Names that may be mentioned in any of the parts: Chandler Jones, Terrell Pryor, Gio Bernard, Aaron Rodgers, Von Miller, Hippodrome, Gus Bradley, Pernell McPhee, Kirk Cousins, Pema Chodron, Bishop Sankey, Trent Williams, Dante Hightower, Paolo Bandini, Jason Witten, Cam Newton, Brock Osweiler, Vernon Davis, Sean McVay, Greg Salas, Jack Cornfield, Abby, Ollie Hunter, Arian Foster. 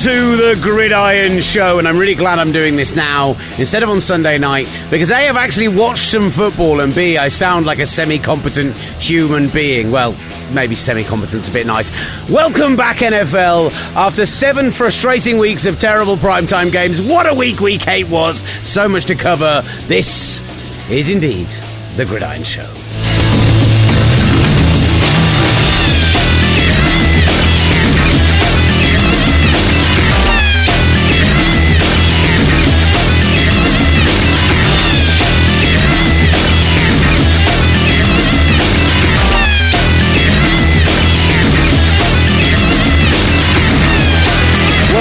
to the Gridiron Show, and I'm really glad I'm doing this now instead of on Sunday night, because A, I've actually watched some football, and B, I sound like a semi-competent human being. Well, maybe semi-competent's a bit nice. Welcome back, NFL. After 7 frustrating weeks of terrible primetime games, what a week Week 8 was. So much to cover. This is indeed the Gridiron Show.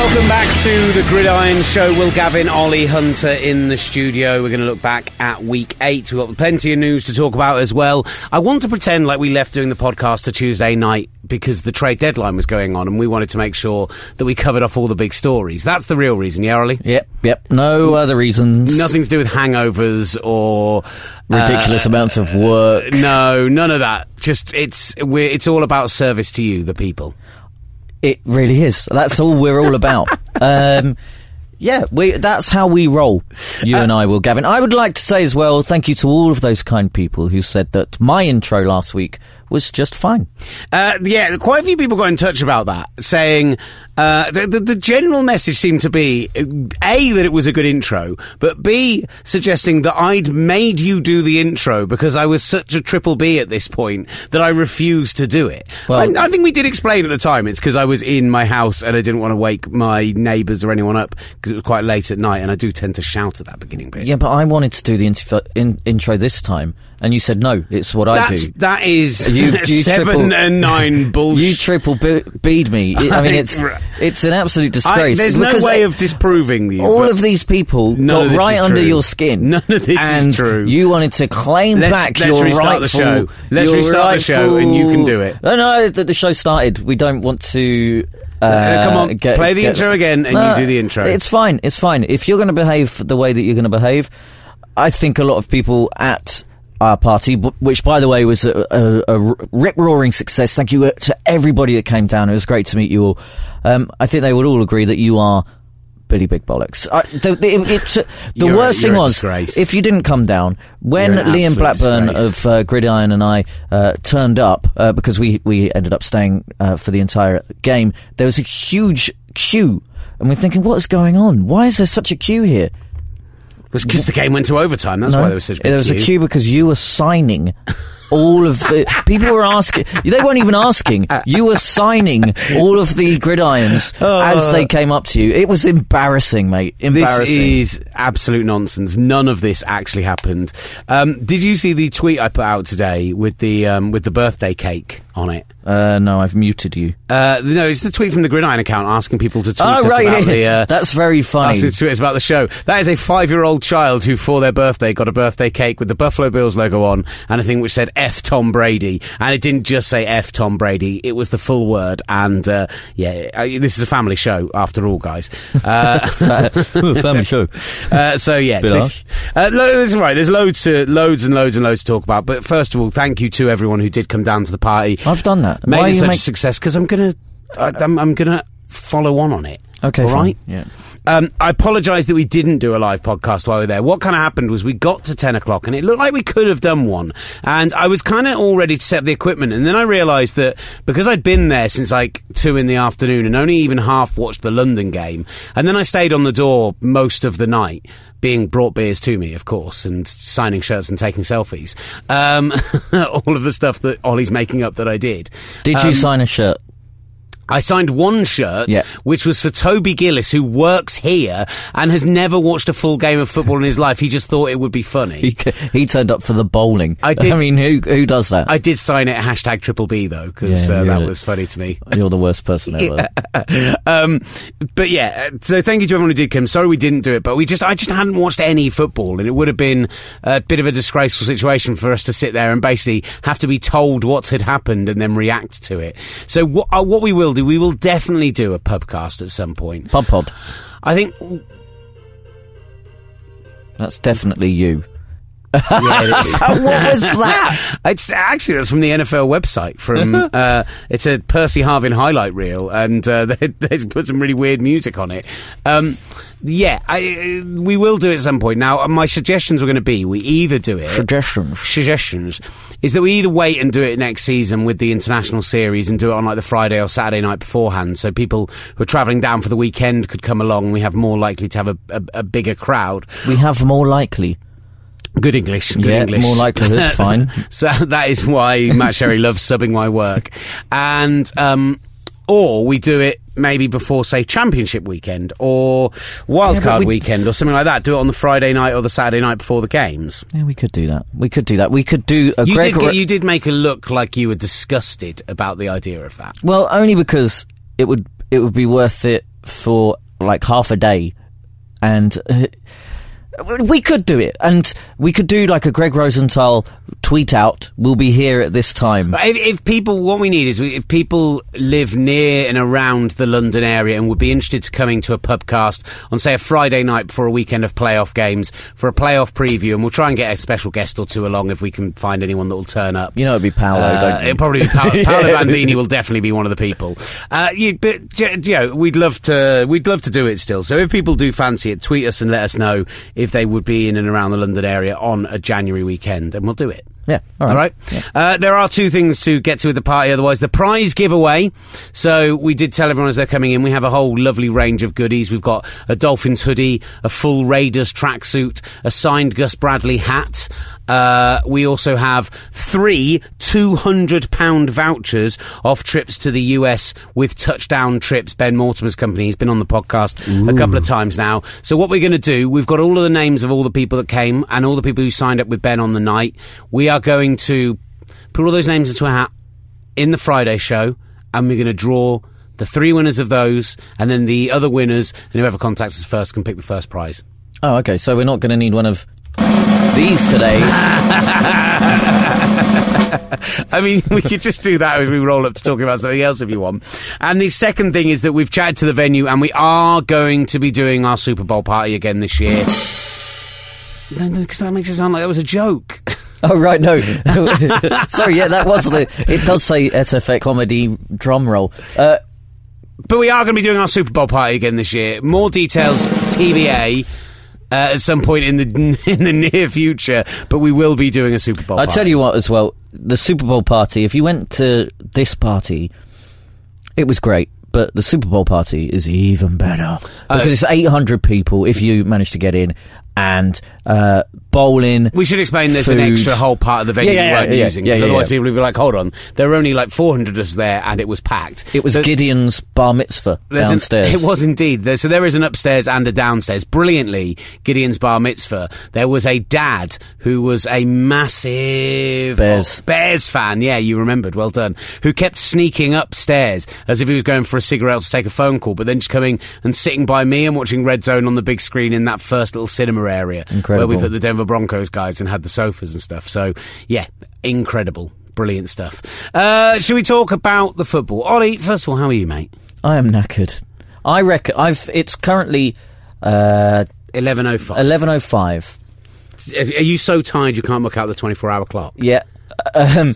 Welcome back to the Gridiron Show. Will Gavin, Ollie Hunter in the studio. We're going to look back at Week 8. We've got plenty of news to talk about as well. I want to pretend like we left doing the podcast to Tuesday night because the trade deadline was going on and we wanted to make sure that we covered off all the big stories. That's the real reason, yeah, Ollie? Yep. No other reasons. Nothing to do with hangovers or... ridiculous amounts of work. No, none of that. Just, it's all about service to you, the people. It really is. That's all we're all about. That's how we roll, you and I, Will Gavin. I would like to say as well, thank you to all of those kind people who said that my intro last week was just fine. Quite a few people got in touch about that, saying the general message seemed to be, A, that it was a good intro, but B, suggesting that I'd made you do the intro because I was such a triple B at this point that I refused to do it. Well, I think we did explain at the time it's because I was in my house and I didn't want to wake my neighbours or anyone up because it was quite late at night, and I do tend to shout at that beginning bit. Yeah, but I wanted to do the intro this time, and you said, no, it's what I do. That is... You 7 and 9 bullshit. You triple bead me. I mean, it's an absolute disgrace. There's no way of disproving you. All of these people got right under your skin. None of this is true. You wanted to claim back your rightful... Let's restart the show and you can do it. No, the show started. We don't want to... come on, play the intro again and you do the intro. It's fine. If you're going to behave the way that you're going to behave, I think a lot of people at... our party, which by the way was a rip-roaring success. Thank you to everybody that came down. It was great to meet you all. I think they would all agree that you are Billy Big Bollocks. The worst thing was, if you didn't come down, when Liam Blackburn disgrace. Of Gridiron and I turned up, because we ended up staying for the entire game, there was a huge queue. And we're thinking, what is going on? Why is there such a queue here? It was because the game went to overtime. That's why there was such a queue. There was a queue because you were signing all of the... people were asking... They weren't even asking. You were signing all of the gridirons as they came up to you. It was embarrassing, mate. Embarrassing. This is absolute nonsense. None of this actually happened. Did you see the tweet I put out today with the birthday cake on it? No, I've muted you. No, it's the tweet from the Gridiron account asking people to tweet about the... that's very funny. It's about the show. That is a 5-year-old child who, for their birthday, got a birthday cake with the Buffalo Bills logo on and a thing which said F Tom Brady. And it didn't just say F Tom Brady. It was the full word. And, this is a family show, after all, guys. Family show. This is right. There's loads and loads to talk about. But first of all, thank you to everyone who did come down to the party. I've done that. Made it such a success because I'm gonna follow on it. Okay, all right. Fine. Yeah. I apologise that we didn't do a live podcast while we were there. What kind of happened was we got to 10 o'clock and it looked like we could have done one. And I was kind of all ready to set up the equipment. And then I realised that because I'd been there since like 2 in the afternoon and only even half watched the London game. And then I stayed on the door most of the night, being brought beers to me, of course, and signing shirts and taking selfies. All of the stuff that Ollie's making up that I did. Did you sign a shirt? I signed one shirt, which was for Toby Gillis, who works here and has never watched a full game of football in his life. He just thought it would be funny. He turned up for the bowling. I did. I mean, who does that? I did sign it #BBB, though, because that was funny to me. You're the worst person ever. So thank you to everyone who did come. Sorry we didn't do it, but I just hadn't watched any football, and it would have been a bit of a disgraceful situation for us to sit there and basically have to be told what had happened and then react to it. So what we will do, we will definitely do a pubcast at some point. Pod. I think... That's definitely you. What was that? It's actually, it's from the NFL website. From it's a Percy Harvin highlight reel, and they put some really weird music on it. We will do it at some point. Now, my suggestions were going to be we either do it. Suggestions is that we either wait and do it next season with the international series and do it on like the Friday or Saturday night beforehand, so people who are travelling down for the weekend could come along. We have more likely to have a bigger crowd. We have more likely. Good English, English. More likelihood, fine. So that is why Matt Sherry loves subbing my work. And, or we do it maybe before, say, Championship weekend or Wildcard weekend or something like that. Do it on the Friday night or the Saturday night before the games. Yeah, we could do that. We could do a Greg... You did make it look like you were disgusted about the idea of that. Well, only because it would be worth it for, like, half a day. And... we could do it, and we could do like a Greg Rosenthal tweet out, we'll be here at this time. If people, what we need is if people live near and around the London area and would be interested to coming to a pubcast on, say, a Friday night before a weekend of playoff games for a playoff preview, and we'll try and get a special guest or two along if we can find anyone that will turn up. You know, it'd be Paolo, don't you? It'll probably be Paolo Bandini will definitely be one of the people. We'd love to do it still. So if people do fancy it, tweet us and let us know if they would be in and around the London area on a January weekend, and we'll do it. Yeah, all right. Yeah. There are two things to get to with the party, otherwise the prize giveaway. So we did tell everyone as they're coming in, we have a whole lovely range of goodies. We've got a Dolphins hoodie, a full Raiders tracksuit, a signed Gus Bradley hat. We also have 3 £200 vouchers off trips to the US with Touchdown Trips, Ben Mortimer's company. He's been on the podcast a couple of times now. So what we're going to do, we've got all of the names of all the people that came and all the people who signed up with Ben on the night. We are going to put all those names into a hat in the Friday show, and we're going to draw the 3 winners of those, and then the other winners, and whoever contacts us first can pick the first prize. Oh, okay, so we're not going to need one of... these today. I mean, we could just do that as we roll up to talking about something else if you want. And the second thing is that we've chatted to the venue and we are going to be doing our Super Bowl party again this year. No, because that makes it sound like that was a joke. Oh, right, no. Sorry, yeah, that was the... It does say SFX comedy drum roll. But we are going to be doing our Super Bowl party again this year. More details, TBA... at some point in the near future, but we will be doing a Super Bowl party. I'll tell you what as well, the Super Bowl party, if you went to this party, it was great, but the Super Bowl party is even better. Because it's 800 people, if you manage to get in, and bowling. We should explain there's food. An extra whole part of the venue using, because otherwise people would be like, hold on, there were only like 400 of us there and it was packed. It was Gideon's bar mitzvah downstairs. It was indeed. So there is an upstairs and a downstairs. Brilliantly, Gideon's bar mitzvah, there was a dad who was a massive Bears fan, yeah, you remembered, well done, who kept sneaking upstairs as if he was going for a cigarette to take a phone call, but then just coming and sitting by me and watching Red Zone on the big screen in that first little cinema area. Incredible. Where we put the Denver Broncos guys and had the sofas and stuff. So, yeah, incredible. Brilliant stuff. Should we talk about the football? Ollie, first of all, how are you, mate? I am knackered. I reckon it's currently 11:05. 11:05. Are you so tired you can't work out the 24-hour clock? Yeah. I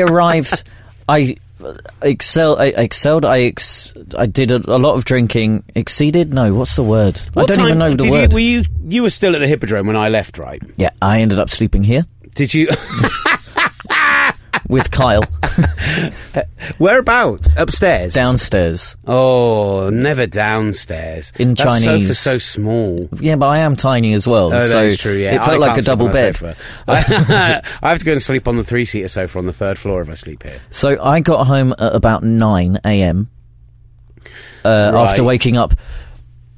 arrived... I did a lot of drinking. Exceeded? No, what's the word? What I don't even know the word. You were still at the Hippodrome when I left, right? Yeah, I ended up sleeping here. Did you? With Kyle. Whereabouts? Upstairs? Downstairs. Oh, never downstairs. In that Chinese. That sofa's so small. Yeah, but I am tiny as well. Oh, so that is true, yeah. It felt like a double bed. I have to go and sleep on the 3-seater sofa on the 3rd floor if I sleep here. So I got home at about 9 a.m. After waking up,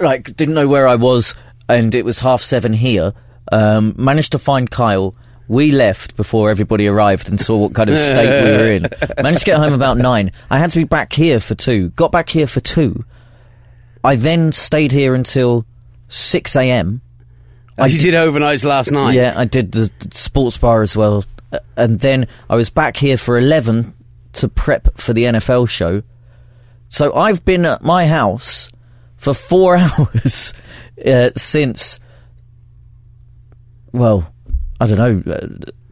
like, didn't know where I was, and it was 7:30 here. Managed to find Kyle... We left before everybody arrived and saw what kind of state we were in. Managed to get home about 9. I had to be back here for 2. Got back here for 2. I then stayed here until 6 a.m. You did overnights last night? Yeah, I did the sports bar as well. And then I was back here for 11 to prep for the NFL show. So I've been at my house for 4 hours since... well, I don't know,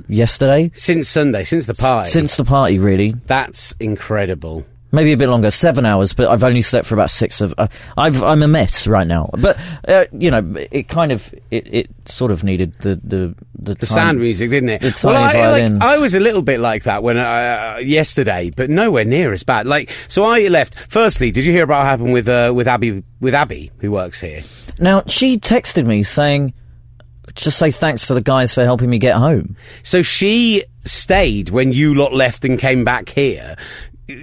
yesterday? Since Sunday, since the party. Since the party, really. That's incredible. Maybe a bit longer, 7 hours, but I've only slept for about six of... I'm a mess right now. But, you know, it kind of... It sort of needed the sound music, didn't it? The I was a little bit like that when yesterday, but nowhere near as bad. Like, so I left... Firstly, did you hear about what happened with Abby, who works here? Now, she texted me saying... Just say thanks to the guys for helping me get home. So she stayed when you lot left and came back here.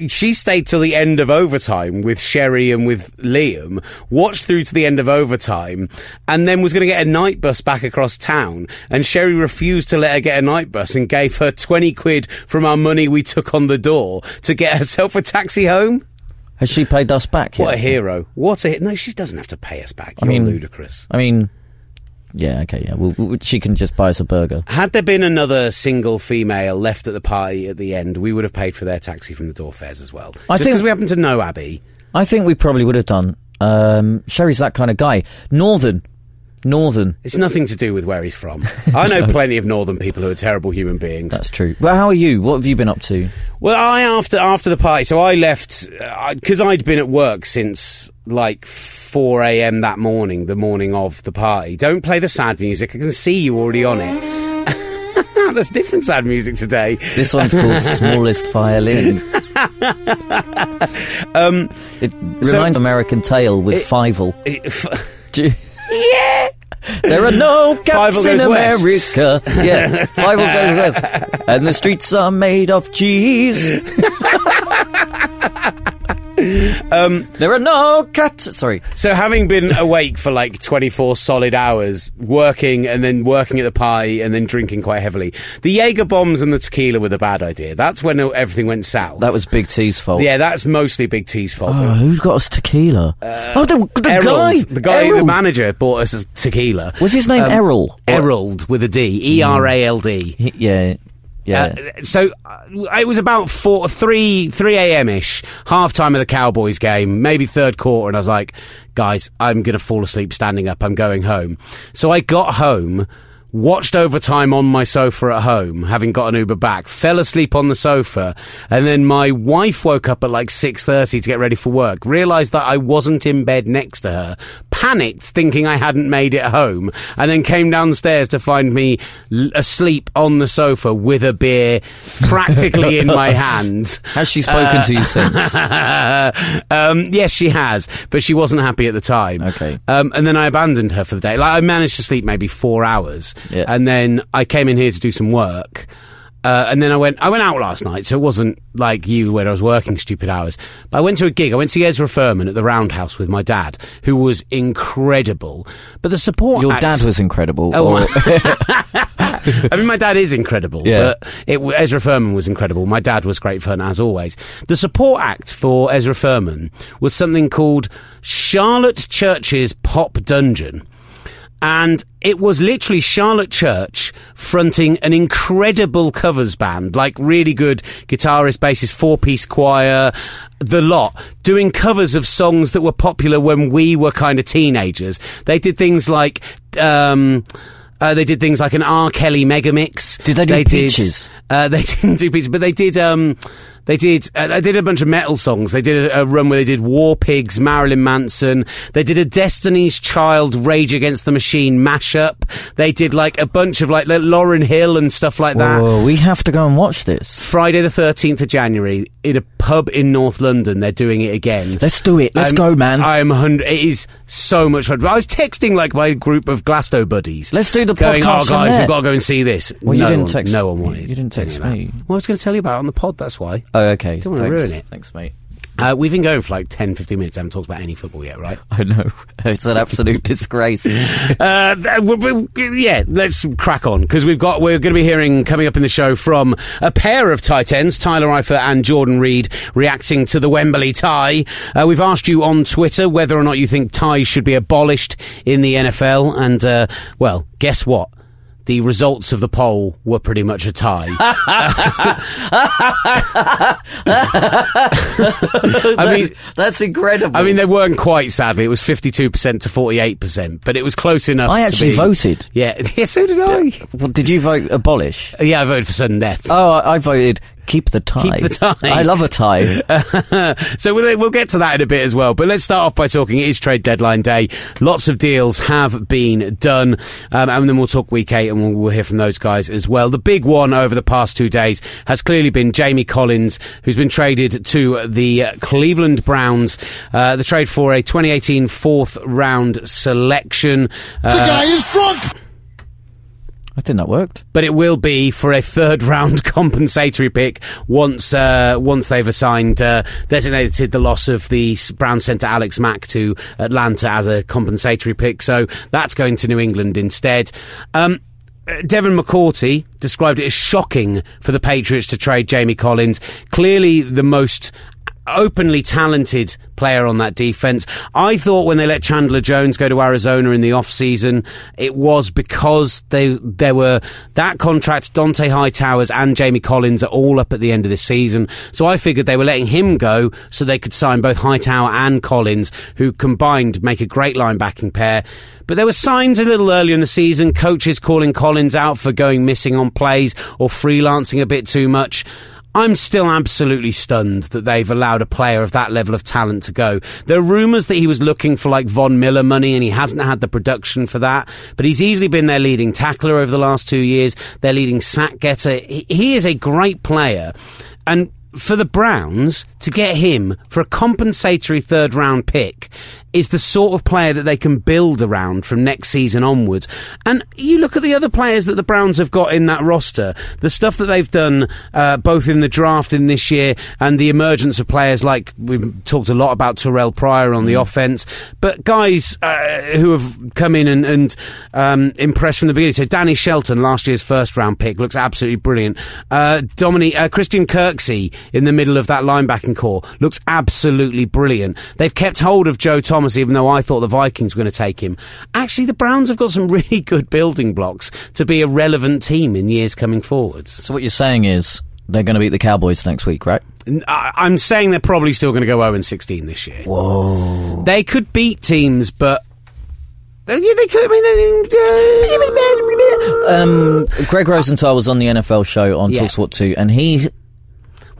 She stayed till the end of overtime with Sherry and with Liam, watched through to the end of overtime, and then was going to get a night bus back across town, and Sherry refused to let her get a night bus and gave her 20 quid from our money we took on the door to get herself a taxi home. Has she paid us back yet? What a hero. No, she doesn't have to pay us back. You're ludicrous. Yeah, okay, yeah. She can just buy us a burger. Had there been another single female left at the party at the end, we would have paid for their taxi from the door fares as well. Just because we happen to know Abby. I think we probably would have done. Sherry's that kind of guy. Northern. It's nothing to do with where he's from. I know plenty of northern people who are terrible human beings. That's true. Well, how are you? What have you been up to? Well, I after the party, so I left, because I'd been at work since, like, 4 a.m. that morning, the morning of the party. Don't play the sad music. I can see you already on it. There's different sad music today. This one's called Smallest Violin. It reminds American Tale with Fievel. Yeah! There are no cats in America. Yeah, Fievel goes west. And the streets are made of cheese. There are no cats. Sorry. So having been awake for like 24 solid hours, working and then working at the pie and then drinking quite heavily, the Jaeger bombs and the tequila were the bad idea. That's when everything went south. That was Big T's fault. Yeah, that's mostly Big T's fault. Oh, who's got us tequila? Errol, guy. The guy, Errol. The manager, bought us tequila. Was his name Errol? Errol with a D. E-R-A-L-D. Yeah. Yeah. It was about 3 a.m. ish, half time of the Cowboys game, maybe third quarter, and I was like, guys, I'm going to fall asleep standing up, I'm going home. So I got home, watched overtime on my sofa at home, having got an Uber back, fell asleep on the sofa, and then my wife woke up at like 6:30 to get ready for work, realised that I wasn't in bed next to her, panicked thinking I hadn't made it home, and then came downstairs to find me asleep on the sofa with a beer practically in my hand. Has she spoken to you since? Yes, she has, but she wasn't happy at the time. Okay. And then I abandoned her for the day. Like, I managed to sleep maybe 4 hours. Yeah. And then I came in here to do some work, and then I went out last night, so it wasn't like you when I was working stupid hours, but I went to a gig. I went to see Ezra Furman at the Roundhouse with my dad, who was incredible. But the support dad was incredible. I mean, my dad is incredible, yeah. But Ezra Furman was incredible. My dad was great fun, as always. The support act for Ezra Furman was something called Charlotte Church's Pop Dungeon. And it was literally Charlotte Church fronting an incredible covers band, like really good guitarist, bassist, four-piece choir, the lot, doing covers of songs that were popular when we were kind of teenagers. They did things like... they did things like an R. Kelly megamix. Did they do Peaches? They didn't do Peaches, but they did a bunch of metal songs. They did a run where they did War Pigs, Marilyn Manson. They did a Destiny's Child, Rage Against the Machine mashup. They did like a bunch of like Lauryn Hill and stuff like that. Whoa, we have to go and watch this. Friday the 13th of January in a pub in North London. They're doing it again. Let's do it. Let's go, man. It is so much fun. I was texting like my group of Glasgow buddies. Let's do the podcast. Oh, guys, we've got to go and see this. Well, you didn't text. No one wanted. You didn't text me. Well, I was going to tell you about it on the pod. That's why. Oh, okay. Don't want to ruin it. Thanks, mate. We've been going for like 10, 15 minutes. I haven't talked about any football yet, right? I know. It's an absolute disgrace. Yeah, let's crack on, because we're going to be hearing, coming up in the show, from a pair of tight ends, Tyler Eifert and Jordan Reed, reacting to the Wembley tie. We've asked you on Twitter whether or not you think ties should be abolished in the NFL, and, well, guess what? the results of the poll were pretty much a tie. That's incredible. I mean, they weren't quite, sadly. It was 52% to 48%, but it was close enough. I actually voted. Yeah. Yeah, so did I. Well, did you vote abolish? Yeah, I voted for sudden death. Oh, I voted... Keep the tie. Keep the tie. I love a tie. So we'll get to that in a bit as well. But let's start off by talking. It is trade deadline day. Lots of deals have been done. And then we'll talk week 8 and we'll hear from those guys as well. The big one over the past 2 days has clearly been Jamie Collins, who's been traded to the Cleveland Browns. The trade for a 2018 fourth round selection. The guy is drunk! I think that worked. But it will be for a third-round compensatory pick once they've assigned, designated the loss of the Browns centre Alex Mack to Atlanta as a compensatory pick. So that's going to New England instead. Devin McCourty described it as shocking for the Patriots to trade Jamie Collins. Clearly the most... openly talented player on that defense. I thought when they let Chandler Jones go to Arizona in the off-season, it was because there were that contract. Dante Hightower and Jamie Collins are all up at the end of this season, so I figured they were letting him go so they could sign both Hightower and Collins, who combined make a great linebacking pair. But there were signs a little earlier in the season, coaches calling Collins out for going missing on plays or freelancing a bit too much. I'm still absolutely stunned that they've allowed a player of that level of talent to go. There are rumours that he was looking for like Von Miller money and he hasn't had the production for that, but he's easily been their leading tackler over the last 2 years, their leading sack getter. He is a great player, and for the Browns to get him for a compensatory third round pick is the sort of player that they can build around from next season onwards. And you look at the other players that the Browns have got in that roster, the stuff that they've done both in the draft in this year and the emergence of players like, we've talked a lot about Terrell Pryor on the offense, but guys who have come in and impressed from the beginning. So Danny Shelton, last year's first round pick, looks absolutely brilliant. Christian Kirksey in the middle of that linebacking core looks absolutely brilliant. They've kept hold of Joe Thomas, even though I thought the Vikings were going to take him. Actually, the Browns have got some really good building blocks to be a relevant team in years coming forwards. So what you're saying is they're going to beat the Cowboys next week, right? I'm saying they're probably still going to go 0-16 this year. Whoa. They could beat teams, but... Yeah, they could. Greg Rosenthal was on the NFL show on TalkSport 2, and he...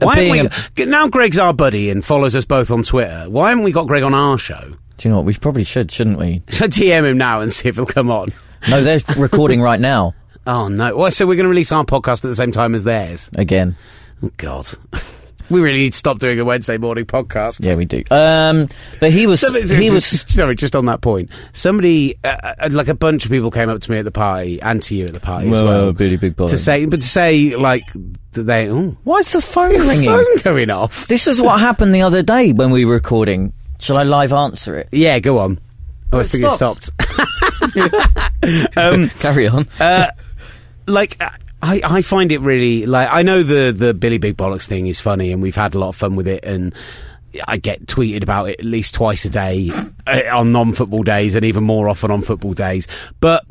Now Greg's our buddy and follows us both on Twitter. Why haven't we got Greg on our show? Do you know what? We probably shouldn't we? Should I DM him now and see if he'll come on? No, they're recording right now. Oh, no. Well, so we're going to release our podcast at the same time as theirs? Again. Oh, God. We really need to stop doing a Wednesday morning podcast. Yeah, we do. But he was... Sorry, just on that point. Somebody... like a bunch of people came up to me at the party and to you at the party as well. Oh, big party. To say, like... Why is the phone ringing? The phone going off. This is what happened the other day when we were recording. Shall I live answer it? Yeah, go on. Oh, I think it stopped. Carry on. I find it really... like, I know the Billy Big Bollocks thing is funny and we've had a lot of fun with it, and I get tweeted about it at least twice a day on non-football days and even more often on football days. But...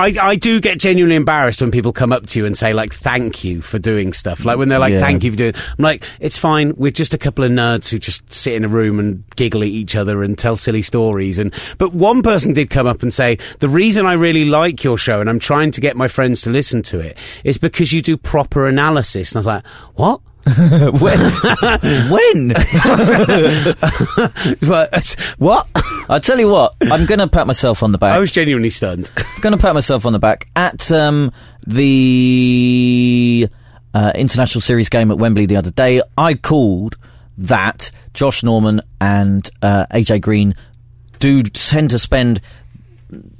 I do get genuinely embarrassed when people come up to you and say, like, thank you for doing stuff. Like, when they're like, thank you for doing... I'm like, it's fine. We're just a couple of nerds who just sit in a room and giggle at each other and tell silly stories. But one person did come up and say, the reason I really like your show and I'm trying to get my friends to listen to it is because you do proper analysis. And I was like, what? When? What? I'll tell you what, I'm going to pat myself on the back. I was genuinely stunned. I'm going to pat myself on the back. At the International Series game at Wembley the other day, I called that Josh Norman and AJ Green do tend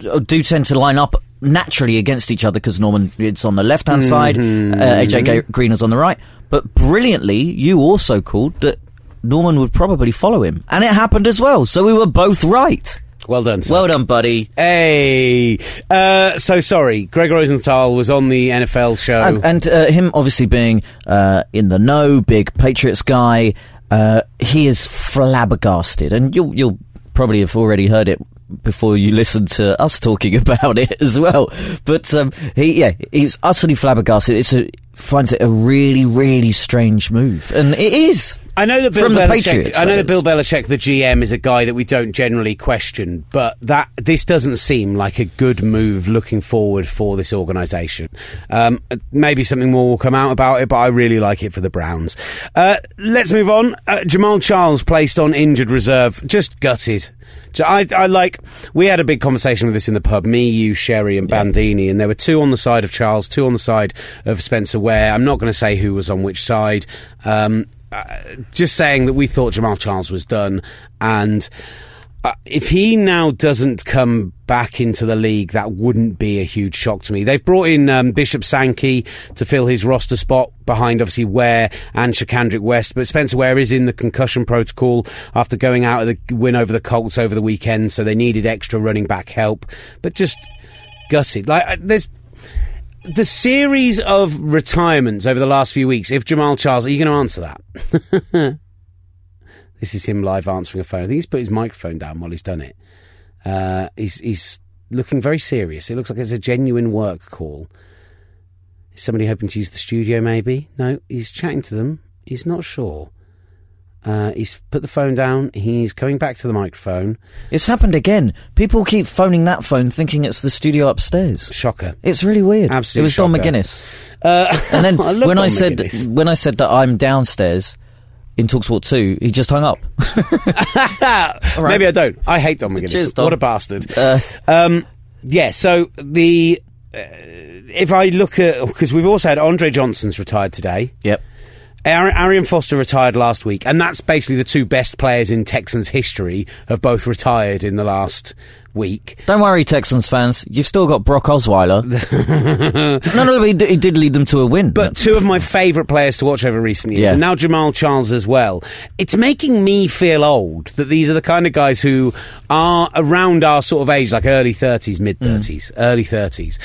to line up naturally against each other, because Norman is on the left-hand side, AJ Green is on the right. But brilliantly, you also called that Norman would probably follow him. And it happened as well, so we were both right. Well done, sir. Well done, buddy. Hey. So, sorry, Greg Rosenthal was on the NFL show. And him obviously being in the know, big Patriots guy, he is flabbergasted. And you'll probably have already heard it before you listened to us talking about it as well. But he's utterly flabbergasted. Finds it a really, really strange move. And it is. I know that Bill Belichick, the GM, is a guy that we don't generally question, but this doesn't seem like a good move looking forward for this organisation. Maybe something more will come out about it, but I really like it for the Browns. Let's move on. Jamaal Charles placed on injured reserve. Just gutted. We had a big conversation with this in the pub, me, you, Sherry and Bandini, and there were two on the side of Charles, two on the side of Spencer Ware. I'm not going to say who was on which side. Just saying that we thought Jamaal Charles was done, and if he now doesn't come back into the league, that wouldn't be a huge shock to me. They've brought in Bishop Sankey to fill his roster spot behind, obviously, Ware and Shakandrick West, but Spencer Ware is in the concussion protocol after going out of the win over the Colts over the weekend, so they needed extra running back help. But just gutted. There's the series of retirements over the last few weeks. If Jamaal Charles... Are you going to answer that? This is him live answering a phone. I think he's put his microphone down while he's done it. He's looking very serious. It looks like it's a genuine work call. Is somebody hoping to use the studio, maybe? No, he's chatting to them. He's not sure. He's put the phone down. He's coming back to the microphone. It's happened again. People keep phoning that phone thinking it's the studio upstairs. Shocker. It's really weird. Absolutely. It was shocker. Don McGuinness. And then when I said that I'm downstairs in Talksport 2, he just hung up. Right. Maybe I don't. I hate Don McGuinness. Cheers, Don. What a bastard. If I look at... Because we've also had Andre Johnson's retired today. Yep. Arian Foster retired last week, and that's basically the two best players in Texans history have both retired in the last week. Don't worry, Texans fans, you've still got Brock Osweiler. No, he did lead them to a win. But two of my favourite players to watch over recent years, and now Jamaal Charles as well. It's making me feel old that these are the kind of guys who are around our sort of age, like early 30s, mid-30s, early 30s.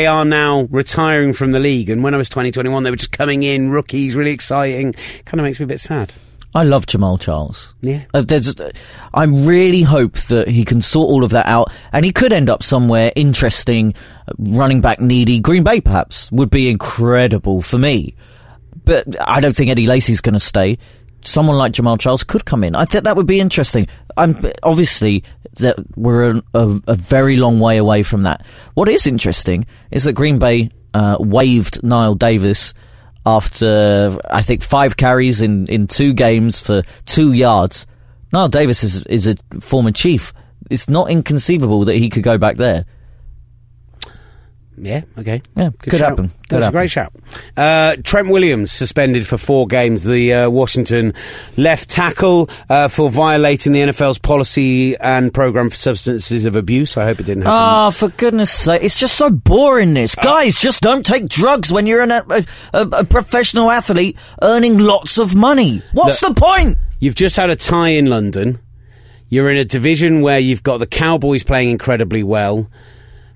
They are now retiring from the league, and when I was 20, 21, they were just coming in, rookies, really exciting. Kind of makes me a bit sad. I love Jamaal Charles. Yeah. I really hope that he can sort all of that out, and he could end up somewhere interesting, running back needy. Green Bay, perhaps, would be incredible for me. But I don't think Eddie Lacy's going to stay. Someone like Jamaal Charles could come in. I think that would be interesting. Obviously, that we're a very long way away from that. What is interesting is that Green Bay waived Nile Davis after, I think, 5 carries in 2 games for 2 yards. Nile Davis is a former Chief. It's not inconceivable that he could go back there. Yeah, okay. Yeah, could happen. That's a great shout. Trent Williams suspended for 4 games, the Washington left tackle, for violating the NFL's policy and program for substances of abuse. I hope it didn't happen. Oh, for goodness sake. It's just so boring, this. Guys, just don't take drugs when you're a professional athlete earning lots of money. What's the point? You've just had a tie in London. You're in a division where you've got the Cowboys playing incredibly well.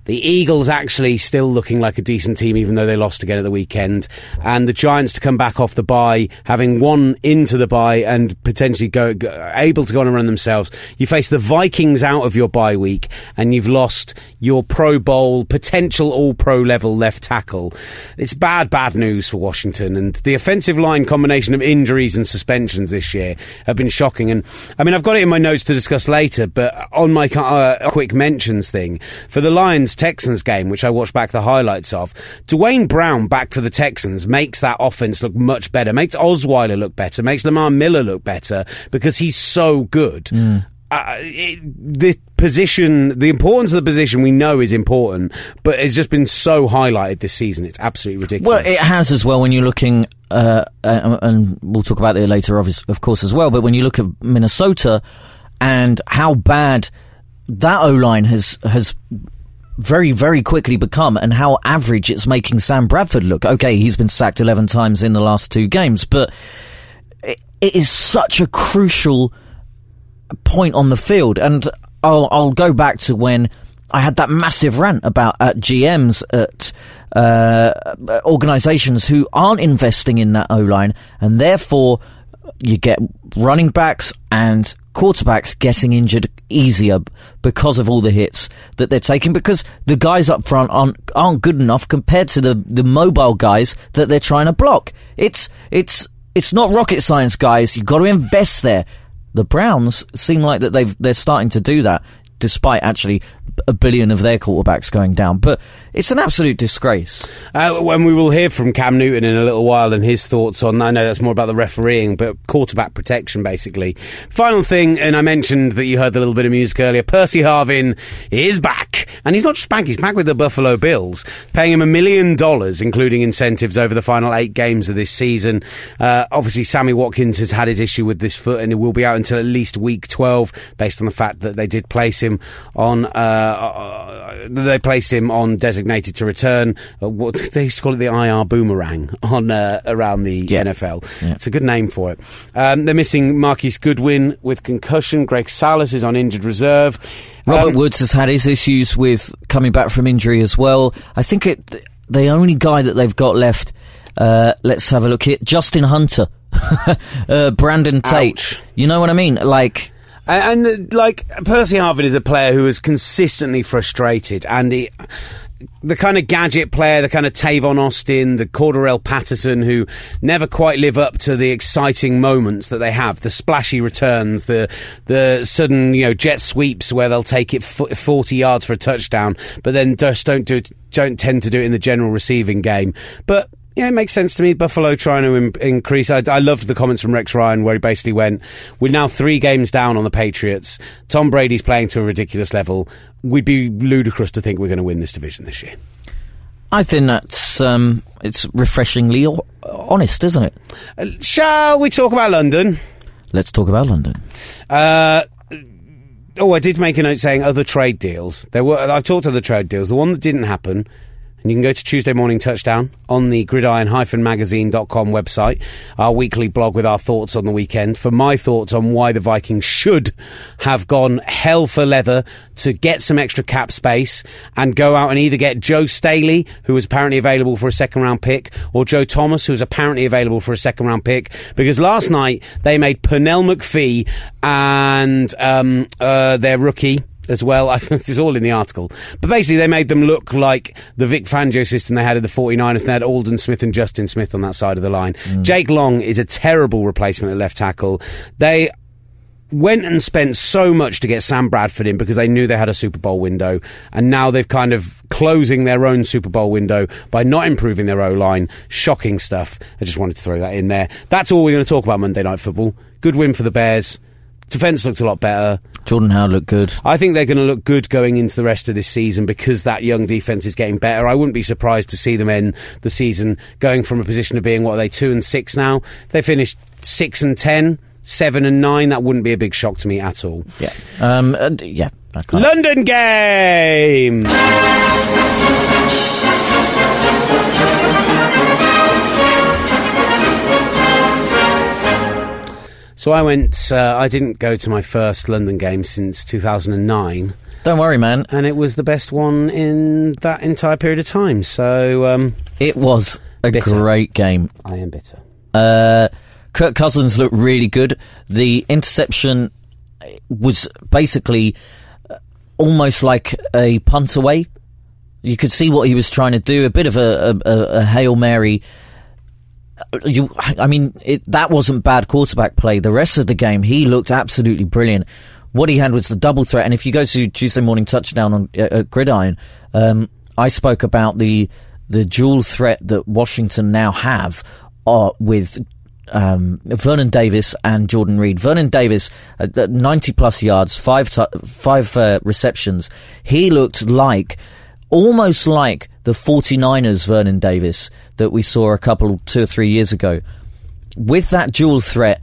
The Eagles actually still looking like a decent team, even though they lost again at the weekend. And the Giants to come back off the bye, having won into the bye and potentially able to go on and run themselves. You face the Vikings out of your bye week, and you've lost your Pro Bowl, potential all-pro level left tackle. It's bad, bad news for Washington. And the offensive line combination of injuries and suspensions this year have been shocking. And, I mean, I've got it in my notes to discuss later, but on my quick mentions thing, for the Lions, Texans game, which I watched back the highlights of, Duane Brown back for the Texans makes that offense look much better, makes Osweiler look better, makes Lamar Miller look better, because he's so good. The importance of the position we know is important, but it's just been so highlighted this season. It's absolutely ridiculous. Well, it has as well when you're looking, and we'll talk about it later, of course, as well, but when you look at Minnesota and how bad that O-line has very, very quickly become, and how average it's making Sam Bradford look. Okay, he's been sacked 11 times in the last 2 games, but it is such a crucial point on the field. And I'll go back to when I had that massive rant about at GMs, at organisations who aren't investing in that O-line, and therefore you get running backs and quarterbacks getting injured easier because of all the hits that they're taking, because the guys up front aren't good enough compared to the mobile guys that they're trying to block. It's not rocket science, guys. You've got to invest there. The Browns seem like that they're starting to do that, despite actually a billion of their quarterbacks going down. But it's an absolute disgrace. When we will hear from Cam Newton in a little while and his thoughts on, I know that's more about the refereeing, but quarterback protection, basically. Final thing, and I mentioned that you heard the little bit of music earlier, Percy Harvin is back. And he's not just back, he's back with the Buffalo Bills, paying him $1 million, including incentives over the final 8 games of this season. Obviously, Sammy Watkins has had his issue with this foot, and it will be out until at least week 12, based on the fact that they did place him on... they placed him on designated to return. What they used to call it, the IR boomerang on around the NFL. Yeah. It's a good name for it. They're missing Marquise Goodwin with concussion. Greg Salas is on injured reserve. Robert Woods has had his issues with coming back from injury as well. I think the only guy that they've got left. Let's have a look here. Justin Hunter, Brandon Tate. Ouch. You know what I mean? And Percy Harvin is a player who is consistently frustrated, and the kind of gadget player, the kind of Tavon Austin, the Cordarrelle Patterson, who never quite live up to the exciting moments that they have, the splashy returns, the sudden, jet sweeps where they'll take it 40 yards for a touchdown, but then just don't tend to do it in the general receiving game. But yeah, it makes sense to me. Buffalo trying to increase. I loved the comments from Rex Ryan where he basically went, we're now 3 games down on the Patriots. Tom Brady's playing to a ridiculous level. We'd be ludicrous to think we're going to win this division this year. I think that's it's refreshingly honest, isn't it? Shall we talk about London? Let's talk about London. I did make a note saying other trade deals. I've talked other trade deals. The one that didn't happen... And you can go to Tuesday Morning Touchdown on the gridiron-magazine.com website, our weekly blog with our thoughts on the weekend, for my thoughts on why the Vikings should have gone hell for leather to get some extra cap space and go out and either get Joe Staley, who was apparently available for a second-round pick, or Joe Thomas, who was apparently available for a second-round pick. Because last night, they made Pernell McPhee and their rookie... as well. It's all in the article. But basically, they made them look like the Vic Fangio system they had in the 49ers. They had Aldon Smith and Justin Smith on that side of the line. Mm. Jake Long is a terrible replacement at left tackle. They went and spent so much to get Sam Bradford in because they knew they had a Super Bowl window, and now they've kind of closing their own Super Bowl window by not improving their O-line. Shocking stuff. I just wanted to throw that in there. That's all we're going to talk about Monday Night Football. Good win for the Bears. Defence looked a lot better. Jordan Howard looked good. I think they're going to look good going into the rest of this season because that young defence is getting better. I wouldn't be surprised to see them end the season going from a position of being, 2-6 now. If they finished 6-10, 7-9, that wouldn't be a big shock to me at all. Yeah. London game! So I went, I didn't go to my first London game since 2009. Don't worry, man. And it was the best one in that entire period of time. So it was a great game. I am bitter. Kirk Cousins looked really good. The interception was basically almost like a punt away. You could see what he was trying to do, a bit of a Hail Mary. That wasn't bad quarterback play. The rest of the game, he looked absolutely brilliant. What he had was the double threat. And if you go to Tuesday Morning Touchdown on Gridiron, I spoke about the dual threat that Washington now have with Vernon Davis and Jordan Reed. Vernon Davis, 90-plus yards, five receptions. He looked like... almost like the 49ers Vernon Davis that we saw 2 or 3 years ago. With that dual threat,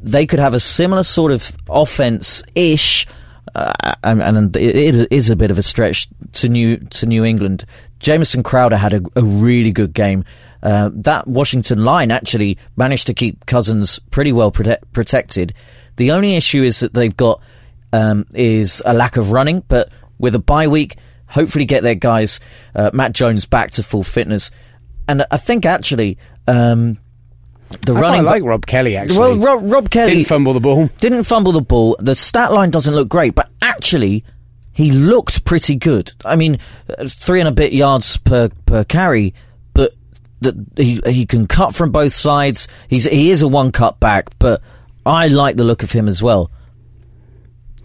they could have a similar sort of offense-ish, and it is a bit of a stretch to New England. Jamison Crowder had a really good game. That Washington line actually managed to keep Cousins pretty well protected. The only issue is that they've got is a lack of running, but with a bye week... hopefully get their guys, Matt Jones, back to full fitness. And I think, actually, I like Rob Kelley, actually. Well, Rob Kelley... Didn't fumble the ball. The stat line doesn't look great, but actually, he looked pretty good. I mean, 3 and a bit yards per carry, but he can cut from both sides. He is a one-cut back, but I like the look of him as well.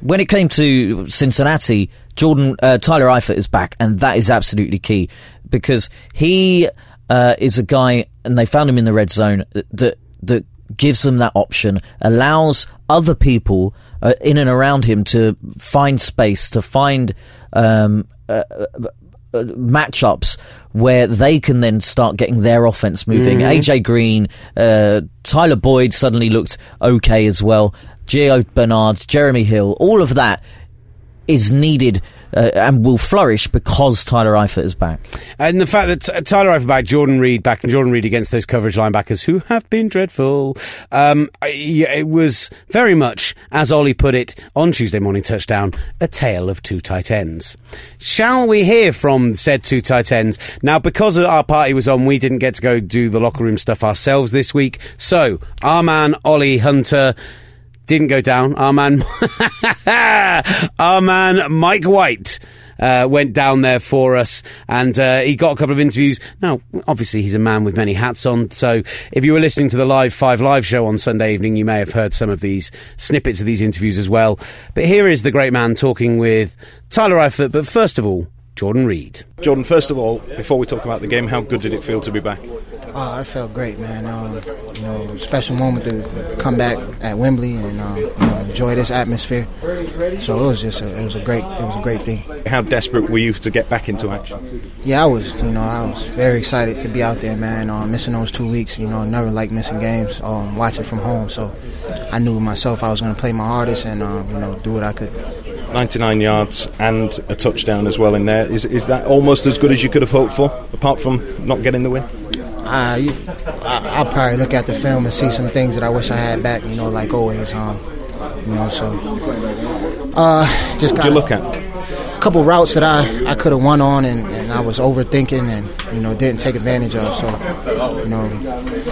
When it came to Cincinnati, Tyler Eifert is back, and that is absolutely key, because he... is a guy, and they found him in the red zone, that gives them that option, allows other people in and around him to find space, to find matchups where they can then start getting their offense moving. Mm-hmm. AJ Green, Tyler Boyd suddenly looked okay as well, Gio Bernard, Jeremy Hill, all of that is needed and will flourish because Tyler Eifert is back. And the fact that Tyler Eifert back, Jordan Reed against those coverage linebackers who have been dreadful. It was very much, as Ollie put it on Tuesday Morning Touchdown, a tale of two tight ends. Shall we hear from said two tight ends? Now, because our party was on, we didn't get to go do the locker room stuff ourselves this week. So, our man Ollie Hunter... didn't go down. Our man Mike White went down there for us, and he got a couple of interviews. Now, obviously, he's a man with many hats on, so if you were listening to the Live 5 Live show on Sunday evening, you may have heard some of these snippets of these interviews as well. But here is the great man talking with Tyler Eifert, but first of all, Jordan Reed. Jordan, first of all, before we talk about the game, how good did it feel to be back? Oh, it felt great, man. Special moment to come back at Wembley and enjoy this atmosphere. So it was just a great thing. How desperate were you to get back into action? Yeah, I was very excited to be out there, man. Missing those 2 weeks, never like missing games. Watching from home, so I knew myself I was going to play my hardest and do what I could. 99 yards and a touchdown as well in there. Is that almost as good as you could have hoped for, apart from not getting the win? I'll probably look at the film and see some things that I wish I had back, like always. Just what did you look at? A couple routes that I could have won on and I was overthinking and, didn't take advantage of. So,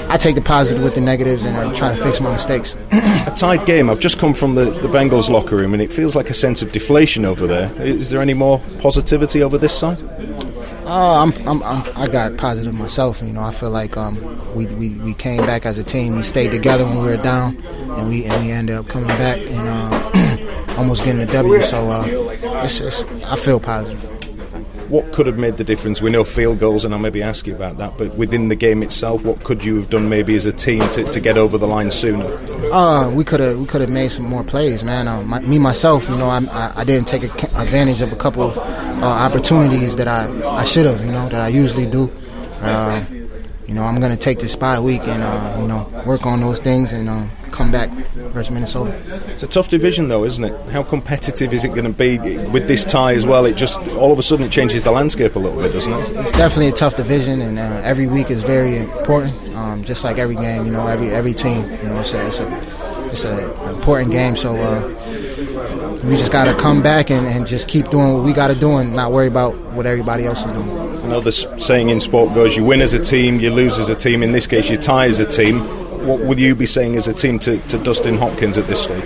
I take the positive with the negatives and I try to fix my mistakes. A tied game. I've just come from the Bengals locker room and it feels like a sense of deflation over there. Is there any more positivity over this side? I got positive myself. I feel like we came back as a team. We stayed together when we were down, and we ended up coming back and almost getting a W. So I feel positive. What could have made the difference? We know field goals, and I'll maybe ask you about that. But within the game itself, what could you have done maybe as a team to get over the line sooner? We could have made some more plays, man. Myself, I didn't take advantage of a couple of opportunities that I should have, that I usually do. I'm going to take this bye week and work on those things and come back versus Minnesota. It's a tough division, though, isn't it? How competitive is it going to be with this tie as well? It just all of a sudden it changes the landscape a little bit, doesn't it? It's definitely a tough division, and every week is very important. Just like every game, every team, it's an important game. So we just got to come back and just keep doing what we got to do and not worry about what everybody else is doing. Another saying in sport goes: you win as a team, you lose as a team. In this case, you tie as a team. What would you be saying as a team to Dustin Hopkins at this stage?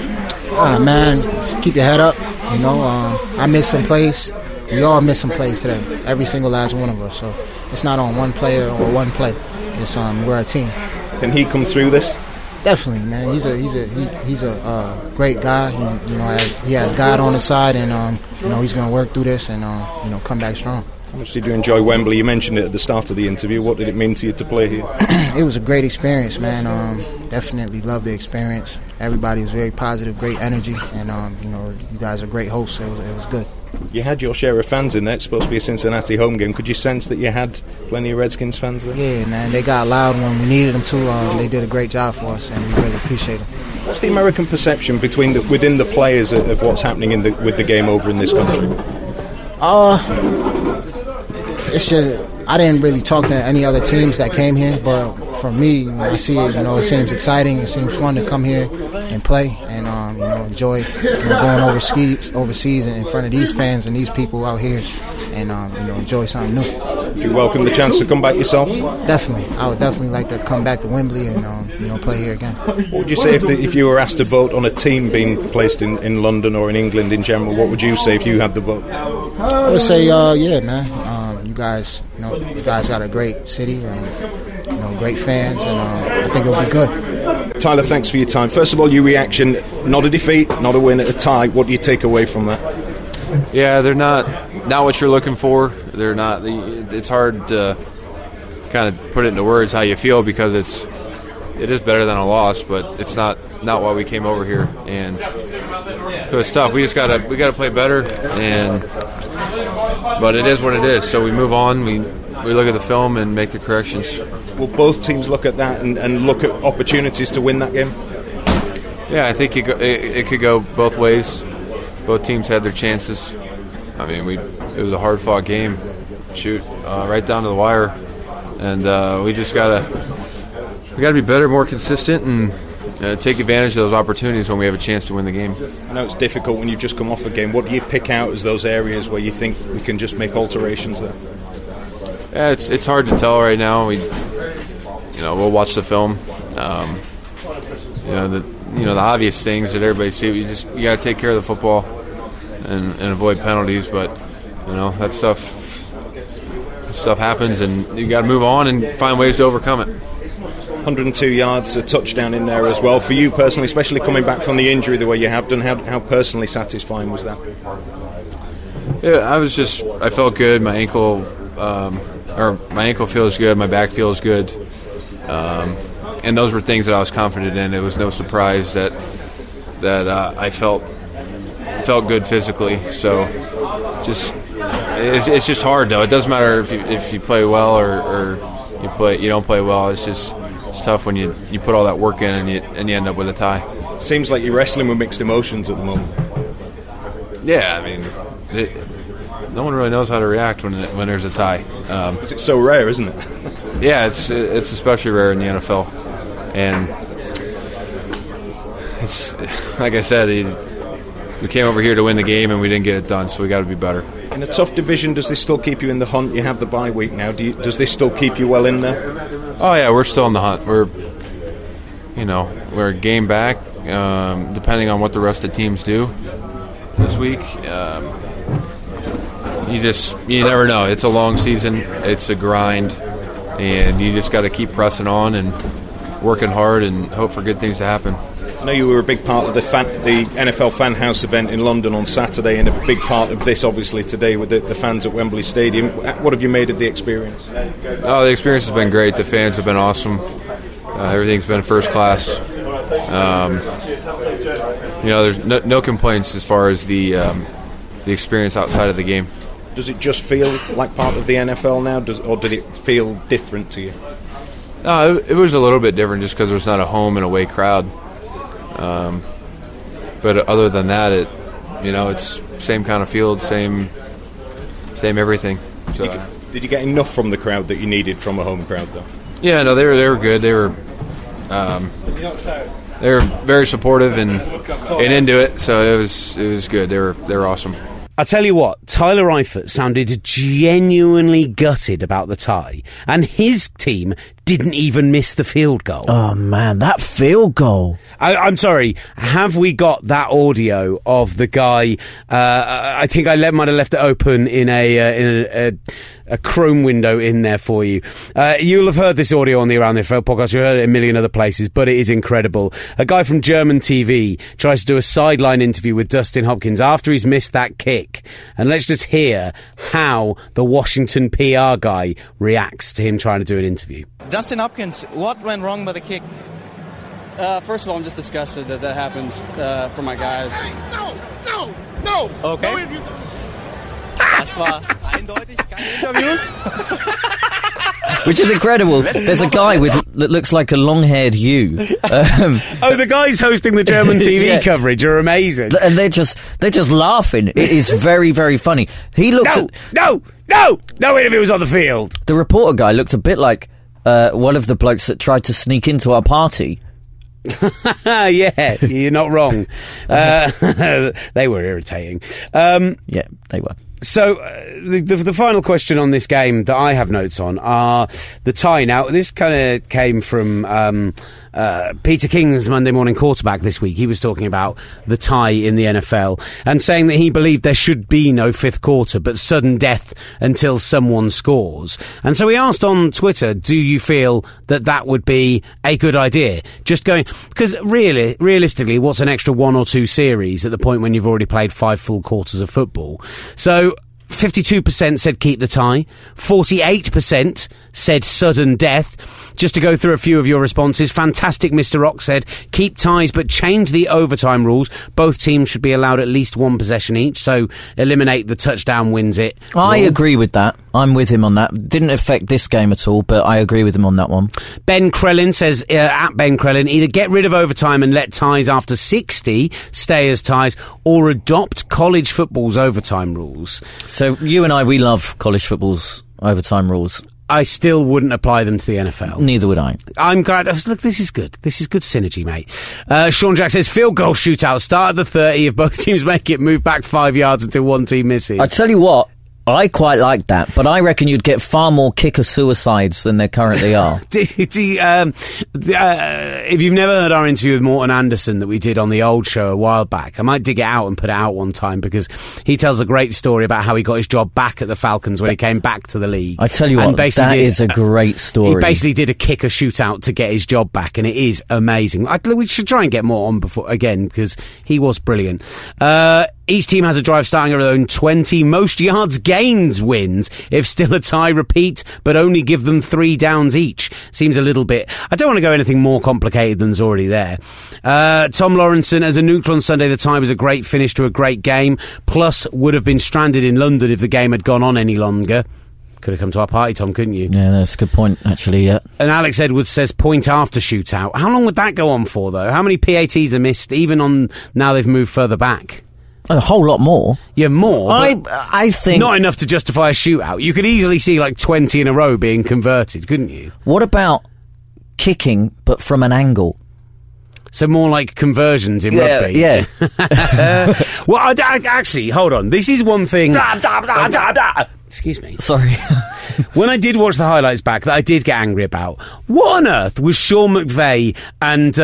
Man, just keep your head up. I missed some plays. We all missed some plays today. Every single last one of us. So it's not on one player or one play. It's we're a team. Can he come through this? Definitely, man. He's a great guy. He has God on his side, and he's going to work through this and come back strong. How much did you enjoy Wembley? You mentioned it at the start of the interview. What did it mean to you to play here? It was a great experience, man. Definitely loved the experience. Everybody was very positive, great energy, and you guys are great hosts. It was good. You had your share of fans in there. It's supposed to be a Cincinnati home game. Could you sense that you had plenty of Redskins fans there? Yeah, man. They got loud when we needed them to. They did a great job for us, and we really appreciate them. What's the American perception within the players of what's happening with the game over in this country? It's just, I didn't really talk to any other teams that came here, but for me, I see it, it seems exciting, it seems fun to come here and play and, enjoy going overseas in front of these fans and these people out here and, enjoy something new. Do you welcome the chance to come back yourself? Definitely. I would definitely like to come back to Wembley and play here again. What would you say if you were asked to vote on a team being placed in London or in England in general? What would you say if you had the vote? I would say, you guys got a great city and great fans, and I think it'll be good. Tyler, thanks for your time. First of all, your reaction, not a defeat, not a win, a tie. What do you take away from that? Yeah, they're not what you're looking for. They're not. It's hard to kind of put it into words how you feel, because it is better than a loss, but it's not why we came over here. And so it's tough. We gotta play better. But it is what it is. So we move on. We look at the film and make the corrections. Will both teams look at that and look at opportunities to win that game? Yeah, I think it could go both ways. Both teams had their chances. I mean, it was a hard-fought game. Shoot, right down to the wire, and we just gotta be better, more consistent, and take advantage of those opportunities when we have a chance to win the game. I know it's difficult when you've just come off a game. What do you pick out as those areas where you think we can just make alterations there? Yeah, it's hard to tell right now. We'll watch the film. The obvious things that everybody see. You got to take care of the football. And avoid penalties, but that stuff happens, and you got to move on and find ways to overcome it. 102 yards, a touchdown in there as well. For you personally, especially coming back from the injury the way you have done, how personally satisfying was that? Yeah, I felt good. My ankle, feels good. My back feels good, and those were things that I was confident in. It was no surprise that I felt good physically, so just it's just hard though. It doesn't matter if you play well or you don't play well. It's tough when you put all that work in and you end up with a tie. Seems like you're wrestling with mixed emotions at the moment. Yeah, I mean, no one really knows how to react when there's a tie. It's so rare, isn't it? Yeah, it's especially rare in the NFL, and it's like I said. We came over here to win the game, and we didn't get it done, so we got to be better. In a tough division, does this still keep you in the hunt? You have the bye week now. Does this still keep you well in there? Oh, yeah, we're still in the hunt. We're a game back, depending on what the rest of the teams do this week. You never know. It's a long season. It's a grind, and you just got to keep pressing on and working hard and hope for good things to happen. I know you were a big part of the NFL Fan House event in London on Saturday, and a big part of this, obviously, today with the fans at Wembley Stadium. What have you made of the experience? Oh, the experience has been great. The fans have been awesome. Everything's been first class. There's no complaints as far as the experience outside of the game. Does it just feel like part of the NFL now, or did it feel different to you? No, it was a little bit different just because there's not a home and away crowd. But other than that, it's same kind of field, same everything. So, did you get enough from the crowd that you needed from a home crowd, though? Yeah, no, they were good. They were very supportive and into it. So it was good. They were awesome. I tell you what, Tyler Eifert sounded genuinely gutted about the tie, and his team didn't even miss the field goal. Oh, man, that field goal. I'm sorry, have we got that audio of the guy? I think I might have left it open in a Chrome window in there for you. You'll have heard this audio on the Around the NFL podcast. You've heard it a million other places, but it is incredible. A guy from German TV tries to do a sideline interview with Dustin Hopkins after he's missed that kick. And let's just hear how the Washington PR guy reacts to him trying to do an interview. Dustin Hopkins, what went wrong by the kick? First of all, I'm just disgusted that happened for my guys. No! Okay. No interviews. Das war eindeutig keine Interviews. Which is incredible. There's a guy that looks like a long-haired you. The guys hosting the German TV coverage are amazing. And they're just laughing. It is very, very funny. He looked No interviews on the field. The reporter guy looked a bit like one of the blokes that tried to sneak into our party. Yeah, you're not wrong. They were irritating. Yeah, they were. So the final question on this game that I have notes on are the tie. Now, this kind of came from Peter King's Monday Morning Quarterback this week. He was talking about the tie in the NFL and saying that he believed there should be no fifth quarter, but sudden death until someone scores. And so he asked on Twitter, do you feel that that would be a good idea? Just going, because really, realistically, what's an extra one or two series at the point when you've already played five full quarters of football? So 52% said keep the tie, 48% said sudden death. Just to go through a few of your responses, Fantastic Mr. Rock said keep ties but change the overtime rules. Both teams should be allowed at least one possession each, so eliminate the touchdown wins it. I agree with that. I'm with him on that. Didn't affect this game at all, but I agree with him on that one. Ben Krellin says, at Ben Krellin, either get rid of overtime and let ties after 60 stay as ties, or adopt college football's overtime rules. So you and I, we love college football's overtime rules. I still wouldn't apply them to the NFL. Neither would I. I'm glad. Look, this is good. This is good synergy, mate. Sean Jack says, field goal shootout. Start at the 30. If both teams make it, move back 5 yards until one team misses. I tell you what, I quite like that, but I reckon you'd get far more kicker suicides than there currently are. If you've never heard our interview with Morten Anderson that we did on the old show a while back, I might dig it out and put it out one time, because he tells a great story about how he got his job back at the Falcons when he came back to the league. I tell you what, that is a great story. He basically did a kicker shootout to get his job back, and it is amazing. We should try and get Morten on again, because he was brilliant. Each team has a drive starting at their own 20. Most yards gains wins. If still a tie, repeat, but only give them 3 downs each. Seems a little bit... I don't want to go anything more complicated than's already there. Tom Lawrenson, as a neutral on Sunday, the tie was a great finish to a great game. Plus, would have been stranded in London if the game had gone on any longer. Could have come to our party, Tom, couldn't you? Yeah, that's a good point, actually, yeah. And Alex Edwards says, point after shootout. How long would that go on for, though? How many PATs are missed, even on now they've moved further back? A whole lot more. Yeah, more. I think... Not enough to justify a shootout. You could easily see, 20 in a row being converted, couldn't you? What about kicking, but from an angle? So more like conversions in rugby. Yeah. Well, actually, hold on. This is one thing... Excuse me. Sorry. When I did watch the highlights back, that I did get angry about. What on earth was Sean McVay and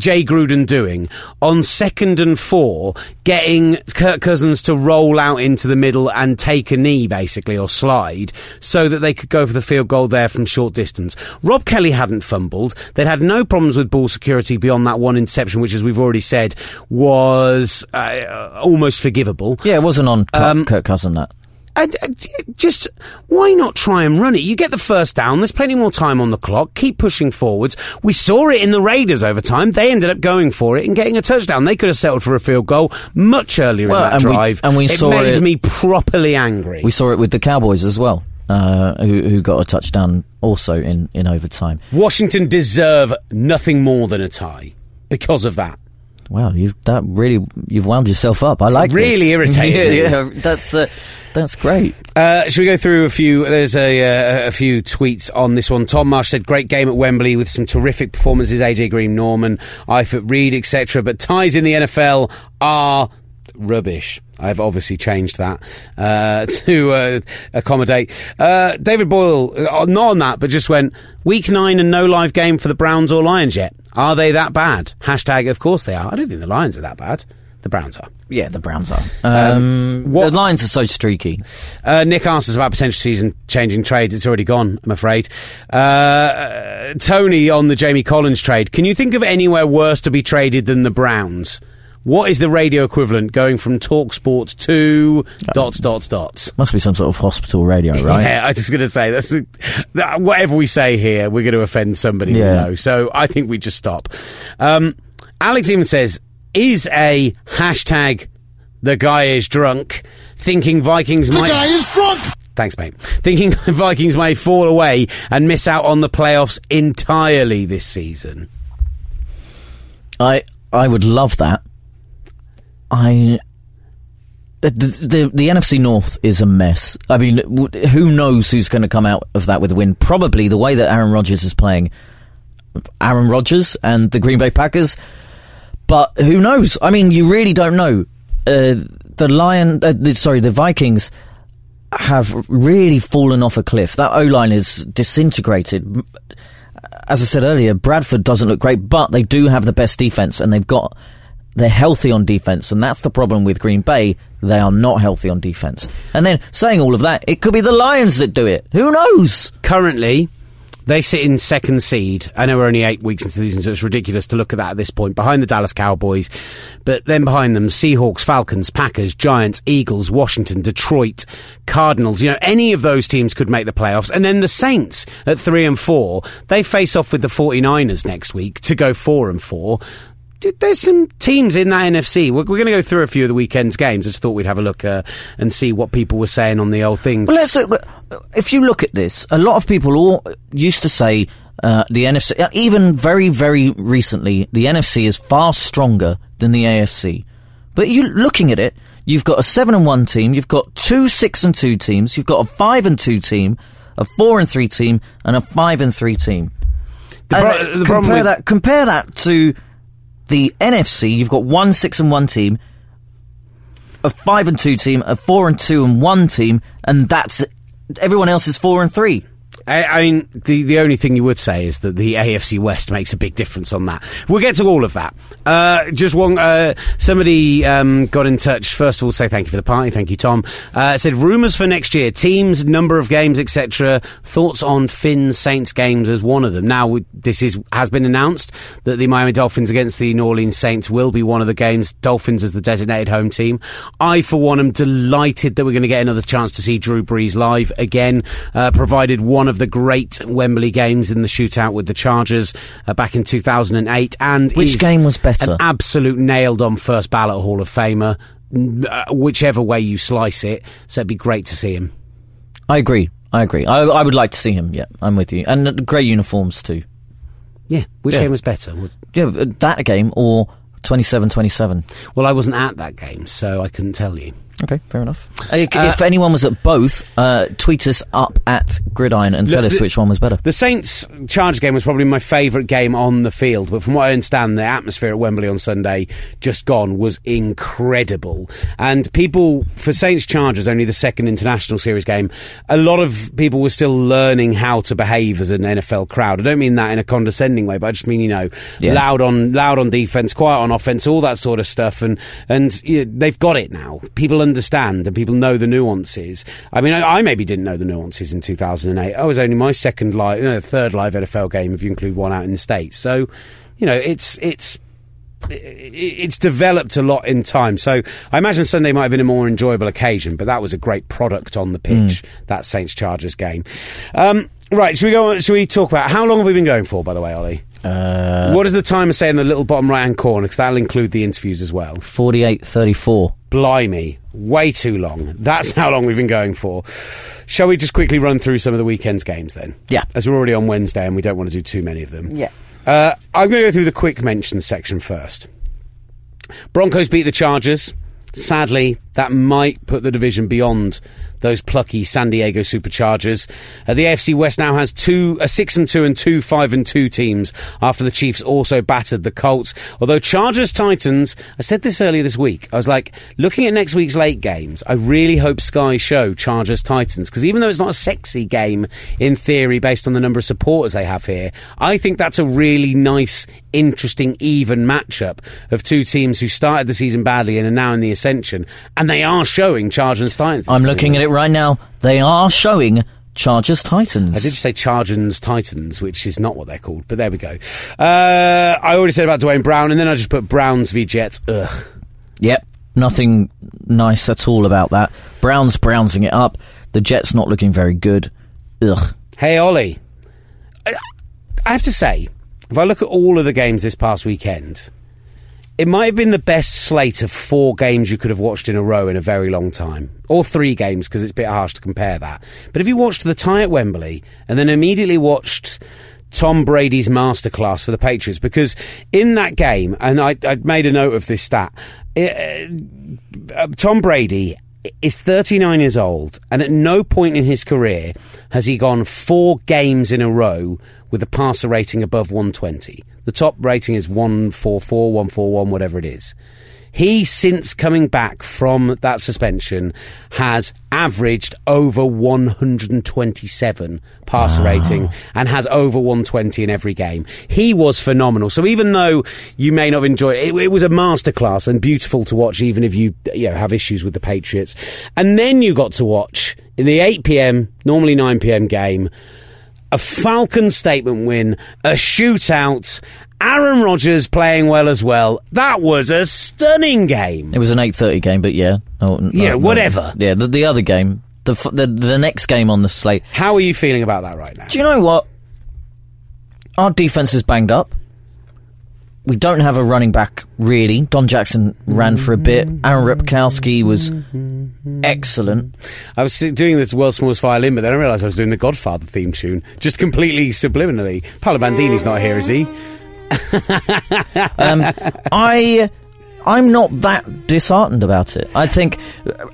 Jay Gruden doing on 2nd and 4, getting Kirk Cousins to roll out into the middle and take a knee, basically, or slide, so that they could go for the field goal there from short distance? Rob Kelley hadn't fumbled. They'd had no problems with ball security beyond that one interception, which, as we've already said, was almost forgivable. Yeah, it wasn't on Kirk Cousins, that. Just why not try and run it? You get the first down, there's plenty more time on the clock, keep pushing forwards. We saw it in the Raiders over time. They ended up going for it and getting a touchdown. They could have settled for a field goal much earlier in that drive. It made me properly angry. We saw it with the Cowboys as well, who got a touchdown also in overtime. Washington deserve nothing more than a tie because of that. Wow, you've wound yourself up. I like it. Really irritating. Yeah, that's great. Should we go through a few? There's a few tweets on this one. Tom Marsh said, "Great game at Wembley with some terrific performances. AJ Green, Norman, Eifert, Reed, etc. But ties in the NFL are rubbish." I've obviously changed that to accommodate. David Boyle, not on that, but just went, week 9 and no live game for the Browns or Lions yet. Are they that bad? # of course they are. I don't think the Lions are that bad. The Browns are. Yeah, the Browns are. The Lions are so streaky. Nick asks us about potential season-changing trades. It's already gone, I'm afraid. Tony on the Jamie Collins trade. Can you think of anywhere worse to be traded than the Browns? What is the radio equivalent going from Talk Sports to ... Must be some sort of hospital radio, right? Yeah, I was just going to say, whatever we say here, we're going to offend somebody we know. So I think we just stop. Alex even says, is a # the guy is drunk thinking Vikings might... The guy is drunk! Thanks, mate. Thinking Vikings may fall away and miss out on the playoffs entirely this season. I would love that. The NFC North is a mess. I mean, who knows who's going to come out of that with a win? Probably the way that Aaron Rodgers is playing. Aaron Rodgers and the Green Bay Packers. But who knows? I mean, you really don't know. the Vikings have really fallen off a cliff. That O-line is disintegrated. As I said earlier, Bradford doesn't look great, but they do have the best defense, and they're healthy on defense, and that's the problem with Green Bay. They are not healthy on defense. And then, saying all of that, it could be the Lions that do it. Who knows? Currently, they sit in second seed. I know we're only 8 weeks into the season, so it's ridiculous to look at that at this point. Behind the Dallas Cowboys, but then behind them, Seahawks, Falcons, Packers, Giants, Eagles, Washington, Detroit, Cardinals. You know, any of those teams could make the playoffs. And then the Saints at 3-4. They face off with the 49ers next week to go 4-4. There's some teams in that NFC. We're going to go through a few of the weekend's games. I just thought we'd have a look and see what people were saying on the old things. Well, let's look, if you look at this, a lot of people all used to say the NFC, even very, very recently, the NFC is far stronger than the AFC. But you looking at it, you've got a 7-1 team, you've got 2 6-2 teams, you've got a 5-2 team, a 4-3 team, and a 5-3 team. Compare that to the NFC. You've got 1 6-1 team, a 5-2 team, a 4-2-1 team, and that's it. Everyone else is 4-3. I mean, the only thing you would say is that the AFC West makes a big difference on that. We'll get to all of that. Just one, somebody got in touch, first of all, to say thank you for the party. Thank you, Tom. Said, rumours for next year, teams, number of games, etc. Thoughts on Finn Saints games as one of them. Now, this has been announced that the Miami Dolphins against the New Orleans Saints will be one of the games. Dolphins as the designated home team. I, for one, am delighted that we're going to get another chance to see Drew Brees live again, provided one of the great Wembley games in the shootout with the Chargers back in 2008, and which game was better? An absolute nailed-on first ballot Hall of Famer, whichever way you slice it. So it'd be great to see him. I agree. I would like to see him. Yeah, I'm with you. And grey uniforms too. Yeah, which game was better? Yeah, that game or 27-27? Well, I wasn't at that game, so I couldn't tell you. Okay, fair enough. If anyone was at both, tweet us up at Gridiron and tell us which one was better. The Saints-Chargers game was probably my favourite game on the field, but from what I understand, the atmosphere at Wembley on Sunday just gone was incredible. And people, for Saints-Chargers, only the second international series game, a lot of people were still learning how to behave as an NFL crowd. I don't mean that in a condescending way, but I just mean, loud on defence, quiet on offence, all that sort of stuff. And they've got it now. People understand and people know the nuances. I mean, I maybe didn't know the nuances in 2008. I was only my third live NFL game if you include one out in the States. So, you know, it's developed a lot in time. So I imagine Sunday might have been a more enjoyable occasion, but that was a great product on the pitch, that Saints-Chargers game. Right, should we talk about, how long have we been going for, by the way, Ollie? What does the timer say in the little bottom right-hand corner? Because that'll include the interviews as well. 48:34. Blimey, way too long. That's how long we've been going for. Shall we just quickly run through some of the weekend's games then? Yeah. As we're already on Wednesday and we don't want to do too many of them. Yeah. I'm going to go through the quick mentions section first. Broncos beat the Chargers. Sadly, that might put the division beyond those plucky San Diego Superchargers. The AFC West now has 6-2 and 2 5-2 teams after the Chiefs also battered the Colts. Although Chargers-Titans, I said this earlier this week, I was like, looking at next week's late games, I really hope Sky show Chargers-Titans, because even though it's not a sexy game in theory based on the number of supporters they have here, I think that's a really nice, interesting, even matchup of two teams who started the season badly and are now in the ascension, and they are showing Chargers-Titans. I'm looking at it right now. They are showing Chargers-Titans. I did say Chargers-Titans, which is not what they're called, but there we go. I already said about Duane Brown, and then I just put Browns v Jets. Ugh. Yep, nothing nice at all about that. Browns brownsing it up. The Jets not looking very good. Ugh. Hey, Ollie. I have to say, if I look at all of the games this past weekend, it might have been the best slate of 4 games you could have watched in a row in a very long time. Or 3 games, because it's a bit harsh to compare that. But if you watched the tie at Wembley and then immediately watched Tom Brady's masterclass for the Patriots, because in that game, and I'd made a note of this stat, Tom Brady is 39 years old, and at no point in his career has he gone 4 games in a row with a passer rating above 120. The top rating is 144, 141, whatever it is. He, since coming back from that suspension, has averaged over 127 passer rating and has over 120 in every game. He was phenomenal. So even though you may not have enjoyed it, it was a masterclass and beautiful to watch, even if you have issues with the Patriots. And then you got to watch, in the 8pm, normally 9pm game, a Falcons statement win, a shootout, Aaron Rodgers playing well as well. That was a stunning game. It was an 8:30 game, but yeah. Whatever. Yeah, the other game, the next game on the slate. How are you feeling about that right now? Do you know what? Our defence is banged up. We don't have a running back, really. Don Jackson ran for a bit. Aaron Ripkowski was excellent. I was doing this World's Smallest Violin, but then I realised I was doing the Godfather theme tune, just completely subliminally. Paolo Bandini's not here, is he? I'm not that disheartened about it. I think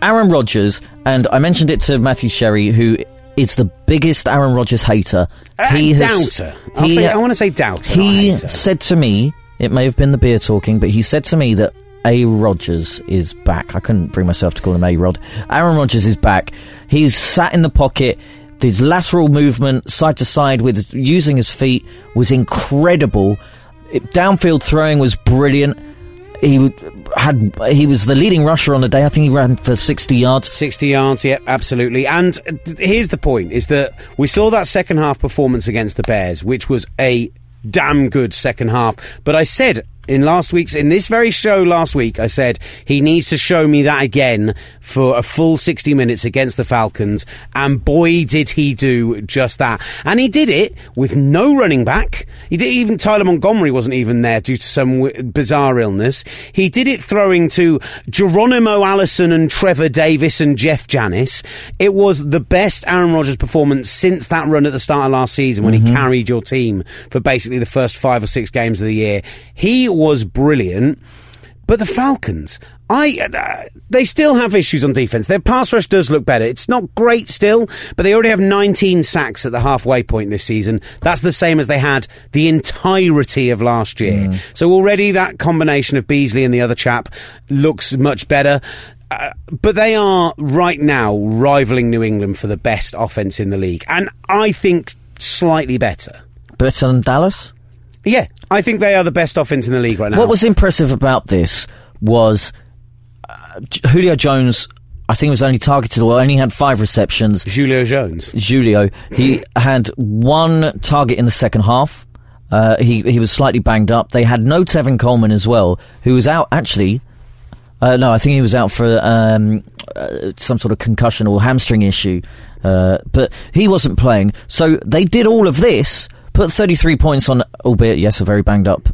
Aaron Rodgers, and I mentioned it to Matthew Sherry, who is the biggest Aaron Rodgers hater. Doubter. I want to say doubter. He said to me... It may have been the beer talking, but he said to me that A. Rodgers is back. I couldn't bring myself to call him A-Rod. Aaron Rodgers is back. He's sat in the pocket. His lateral movement, side to side, with using his feet was incredible. Downfield throwing was brilliant. He was the leading rusher on the day. I think he ran for 60 yards. 60 yards, yep, absolutely. And here's the point, is that we saw that second half performance against the Bears, which was a... damn good second half. But I said in this very show last week, he needs to show me that again for a full 60 minutes against the Falcons. And boy, did he do just that. And he did it with no running back. He did, even Tyler Montgomery wasn't even there due to some bizarre illness. He did it throwing to Geronimo Allison and Trevor Davis and Jeff Janis. It was the best Aaron Rodgers performance since that run at the start of last season when he carried your team for basically the first 5 or 6 games of the year. He was brilliant, but the Falcons, they still have issues on defense. Their pass rush does look better. It's not great still, but they already have 19 sacks at the halfway point this season. That's the same as they had the entirety of last year. So already that combination of Beasley and the other chap looks much better. But they are right now rivaling New England for the best offense in the league, and I think slightly better. Better than Dallas? Yeah, I think they are the best offense in the league right now. What was impressive about this was Julio Jones, I think, was only targeted or only had 5 receptions. Julio Jones. He had 1 target in the second half. He was slightly banged up. They had no Tevin Coleman as well, who was out actually. No, I think he was out for some sort of concussion or hamstring issue. But he wasn't playing. So they did all of this. Put 33 points on, albeit, yes, a very banged-up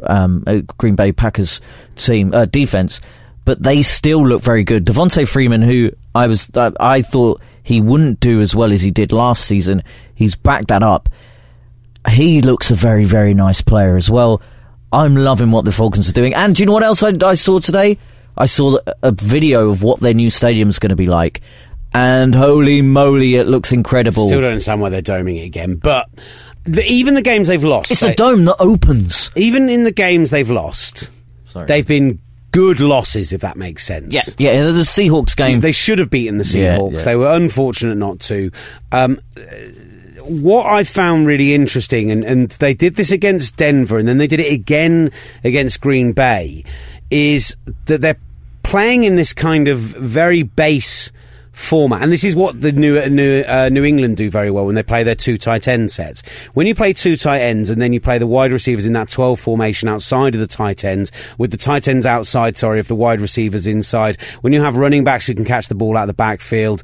Green Bay Packers team defense, but they still look very good. Devontae Freeman, who I thought he wouldn't do as well as he did last season, he's backed that up. He looks a very, very nice player as well. I'm loving what the Falcons are doing. And do you know what else I saw today? I saw a video of what their new stadium is going to be like, and holy moly, it looks incredible. Still don't understand why they're doming it again, but... Even the games they've lost... It's a dome that opens. Even in the games they've lost, they've been good losses, if that makes sense. Yeah, the Seahawks game... They should have beaten the Seahawks. Yeah. They were unfortunate not to. What I found really interesting, and they did this against Denver, and then they did it again against Green Bay, is that they're playing in this kind of very base... format, and this is what the New England do very well when they play their 2 tight end sets. When you play 2 tight ends and then you play the wide receivers in that 12 formation outside of the tight ends, with the tight ends outside, of the wide receivers inside, when you have running backs who can catch the ball out of the backfield,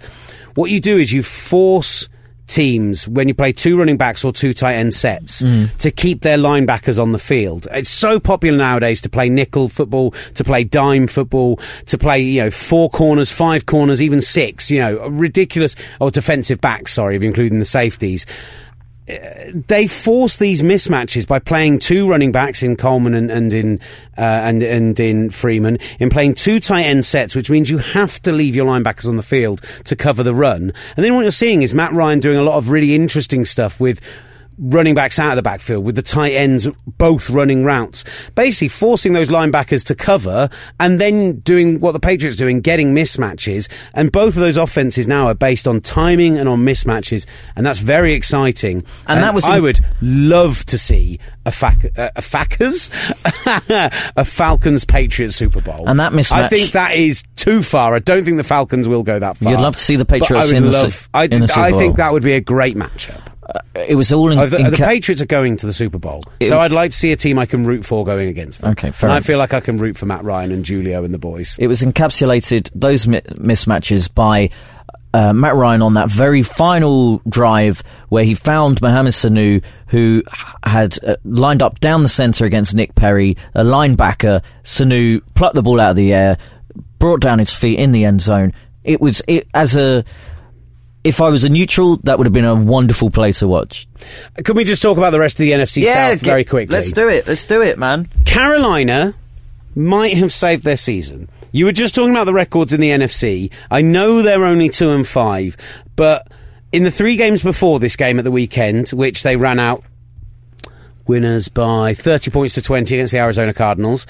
what you do is you force teams, when you play 2 running backs or 2 tight end sets, to keep their linebackers on the field. It's so popular nowadays to play nickel football, to play dime football, to play 4 corners, 5 corners, even 6, ridiculous, or defensive backs, if you're including the safeties. They force these mismatches by playing 2 running backs in Coleman and in Freeman, in playing 2 tight end sets, which means you have to leave your linebackers on the field to cover the run. And then what you're seeing is Matt Ryan doing a lot of really interesting stuff with running backs out of the backfield, with the tight ends both running routes, basically forcing those linebackers to cover, and then doing what the Patriots are doing, getting mismatches. And both of those offenses now are based on timing and on mismatches, and that's very exciting. And that was I would love to see a Falcons Patriots Super Bowl. And that mismatch, I think that is too far. I don't think the Falcons will go that far. You'd love to see the Patriots in the Super Bowl. I think that would be a great matchup. It was all the Patriots are going to the Super Bowl, so I'd like to see a team I can root for going against them. Okay, fair enough. I feel like I can root for Matt Ryan and Julio and the boys. It was encapsulated, those mismatches, by Matt Ryan on that very final drive where he found Mohamed Sanu, who had lined up down the centre against Nick Perry, a linebacker. Sanu plucked the ball out of the air, brought down his feet in the end zone. If I was a neutral, that would have been a wonderful play to watch. Can we just talk about the rest of the NFC South very quickly? Let's do it, man. Carolina might have saved their season. You were just talking about the records in the NFC. I know they're only 2-5, but in the three games before this game at the weekend, which they ran out winners by 30 points to 20 against the Arizona Cardinals,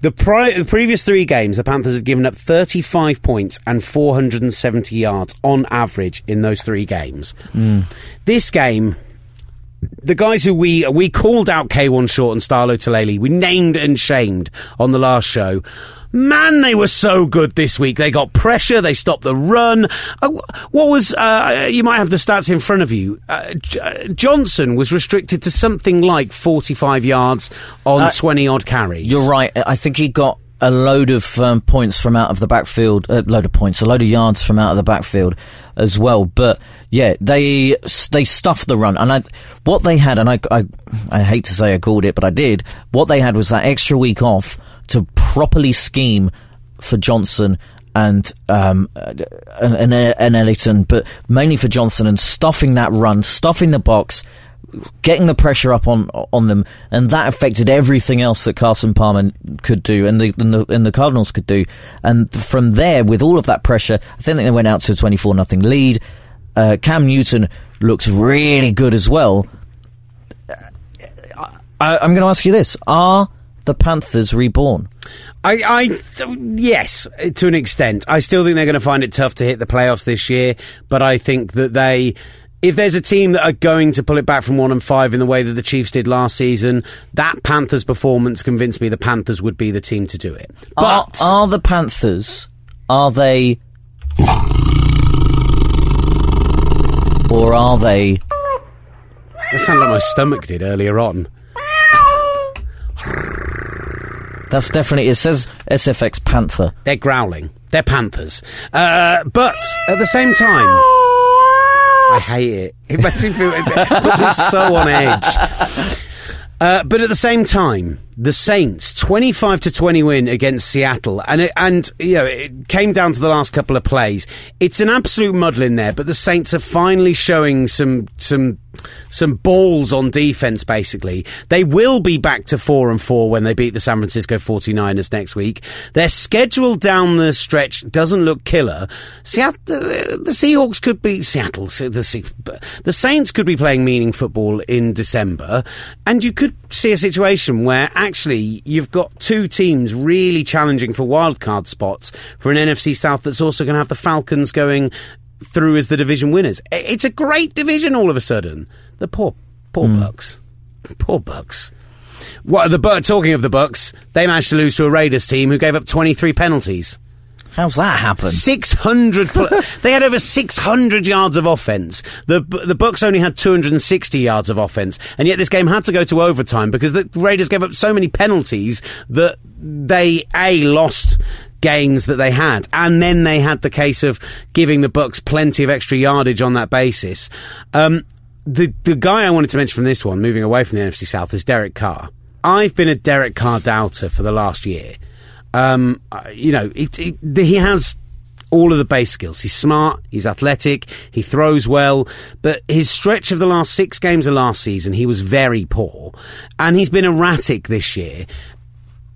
the previous three games, the Panthers have given up 35 points and 470 yards on average in those three games. Mm. This game, the guys who we called out, K'Wan Short and Starlo Tulele, we named and shamed on the last show. Man, they were so good this week. They got pressure. They stopped the run. What was... you might have the stats in front of you. Johnson was restricted to something like 45 yards on 20-odd carries. You're right. I think he got a load of points from out of the backfield. A load of yards from out of the backfield as well. But, yeah, they stuffed the run. And what they had, and I hate to say I called it, but I did, what they had was that extra week off to properly scheme for Johnson and Ellington, but mainly for Johnson, and stuffing that run, stuffing the box, getting the pressure up on them, and that affected everything else that Carson Palmer could do and the Cardinals could do. And from there, with all of that pressure, I think they went out to a 24-0 lead. Cam Newton looks really good as well. I'm going to ask you this: are the Panthers reborn? Yes, to an extent. I still think they're going to find it tough to hit the playoffs this year, but I think that if there's a team that are going to pull it back from 1-5 in the way that the Chiefs did last season, that Panthers performance convinced me the Panthers would be the team to do it. But are the Panthers, are they? That sounded like my stomach did earlier on. That's definitely... It says SFX Panther. They're growling. They're Panthers. But at the same time... I hate it. It makes me feel... It puts me so on edge. But at the same time, the Saints, 25-20 win against Seattle, and it came down to the last couple of plays. It's an absolute muddle in there, but the Saints are finally showing some balls on defense, basically. They will be back to 4-4 when they beat the San Francisco 49ers next week. Their schedule down the stretch doesn't look killer. The Seahawks could beat Seattle. The Saints could be playing meaning football in December, and you could see a situation where actually you've got two teams really challenging for wildcard spots for an NFC South that's also going to have the Falcons going through as the division winners. It's a great division all of a sudden. The poor Bucks. Poor Bucks. Talking of the Bucks, they managed to lose to a Raiders team who gave up 23 penalties. How's that happen? 600... they had over 600 yards of offence. The Bucks only had 260 yards of offence, and yet this game had to go to overtime because the Raiders gave up so many penalties that they, A, lost gains that they had, and then they had the case of giving the Bucks plenty of extra yardage on that basis. The guy I wanted to mention from this one, moving away from the NFC South, is Derek Carr. I've been a Derek Carr doubter for the last year. He has all of the base skills. He's smart, he's athletic, he throws well, but his stretch of the last 6 games of last season, he was very poor, and he's been erratic this year.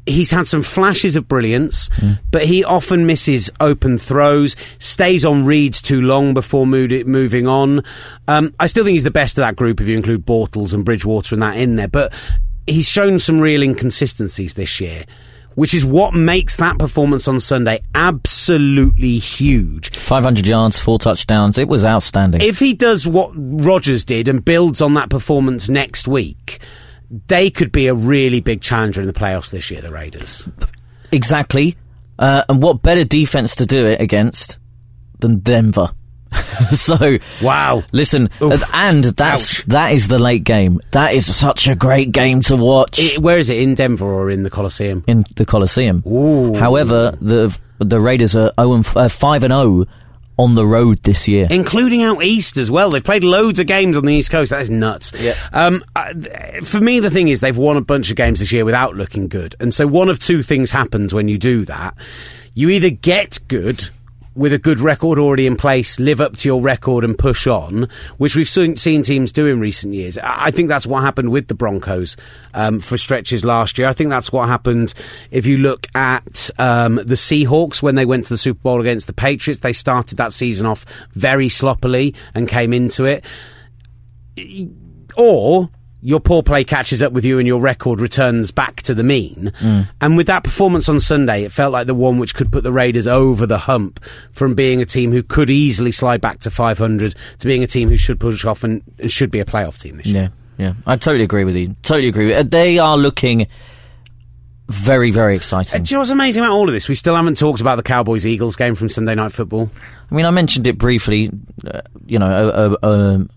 he's had some flashes of brilliance, but he often misses open throws, stays on reads too long before moving on. I still think he's the best of that group if you include Bortles and Bridgewater and that in there, but he's shown some real inconsistencies this year, which is what makes that performance on Sunday absolutely huge. 500 yards, 4 touchdowns. It was outstanding. If he does what Rodgers did and builds on that performance next week, they could be a really big challenger in the playoffs this year, the Raiders. Exactly. And what better defense to do it against than Denver? So wow, listen, and that is the late game. That is such a great game to watch. Where is it, in Denver or in the Coliseum? In the Coliseum. Ooh. However, the Raiders are 5-0 on the road this year, including out east as well. They've played loads of games on the East Coast. That is nuts. Yeah. For me, the thing is they've won a bunch of games this year without looking good, and so one of two things happens when you do that. You either get good with a good record already in place, live up to your record and push on, which we've seen teams do in recent years. I think that's what happened with the Broncos for stretches last year. I think that's what happened if you look at the Seahawks when they went to the Super Bowl against the Patriots. They started that season off very sloppily and came into it. Or your poor play catches up with you and your record returns back to the mean. And with that performance on Sunday, it felt like the one which could put the Raiders over the hump from being a team who could easily slide back to 500 to being a team who should push off and should be a playoff team this year. Yeah, I totally agree with you. They are looking very, very exciting. Do you know what's amazing about all of this? We still haven't talked about the Cowboys-Eagles game from Sunday Night Football. I mean, I mentioned it briefly, you know,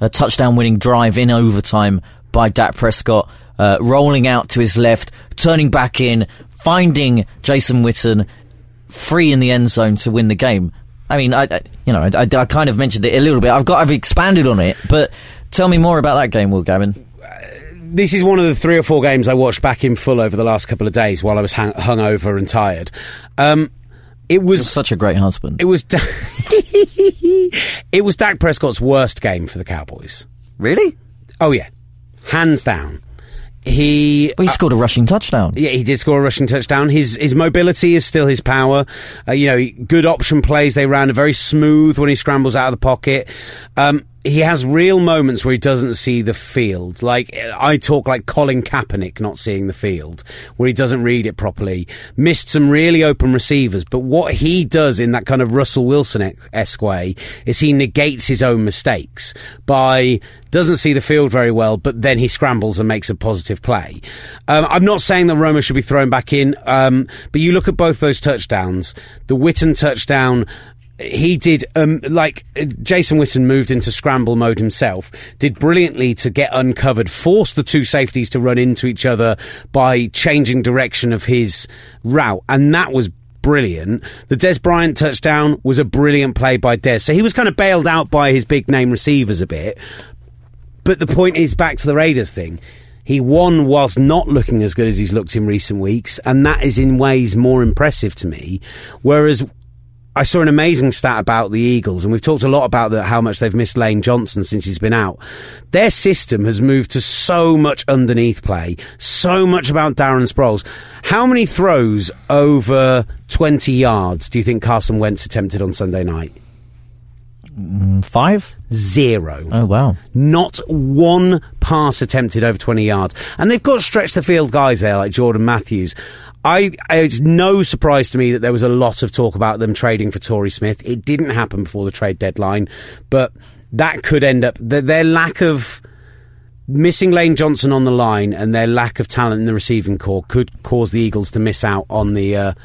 a touchdown-winning drive in overtime by Dak Prescott, rolling out to his left, turning back in, finding Jason Witten free in the end zone to win the game. I mean, I kind of mentioned it a little bit. I've expanded on it, but tell me more about that game, Will Gavin. This is one of the 3 or 4 games I watched back in full over the last couple of days while I was hungover and tired. It was such a great husband. It was Dak Prescott's worst game for the Cowboys. Really? Oh, yeah. Hands down. He scored a rushing touchdown. Yeah, he did score a rushing touchdown. His mobility is still his power. You know, good option plays. They ran very smooth when he scrambles out of the pocket. He has real moments where he doesn't see the field. Like, I talk like Colin Kaepernick not seeing the field, where he doesn't read it properly. Missed some really open receivers, but what he does in that kind of Russell Wilson-esque way is he negates his own mistakes by doesn't see the field very well, but then he scrambles and makes a positive play. I'm not saying that Romo should be thrown back in, but you look at both those touchdowns, the Witten touchdown. He did, Jason Witten moved into scramble mode himself, did brilliantly to get uncovered, forced the two safeties to run into each other by changing direction of his route, and that was brilliant. The Des Bryant touchdown was a brilliant play by Des, so he was kind of bailed out by his big-name receivers a bit, but the point is, back to the Raiders thing, he won whilst not looking as good as he's looked in recent weeks, and that is in ways more impressive to me, whereas I saw an amazing stat about the Eagles, and we've talked a lot about how much they've missed Lane Johnson since he's been out. Their system has moved to so much underneath play, so much about Darren Sproles. How many throws over 20 yards do you think Carson Wentz attempted on Sunday night? 5? 0. Oh, wow. Not one pass attempted over 20 yards. And they've got stretch-the-field guys there like Jordan Matthews. It's no surprise to me that there was a lot of talk about them trading for Torrey Smith. It didn't happen before the trade deadline, but that could end up... Their lack of... Missing Lane Johnson on the line and their lack of talent in the receiving corps could cause the Eagles to miss out on the...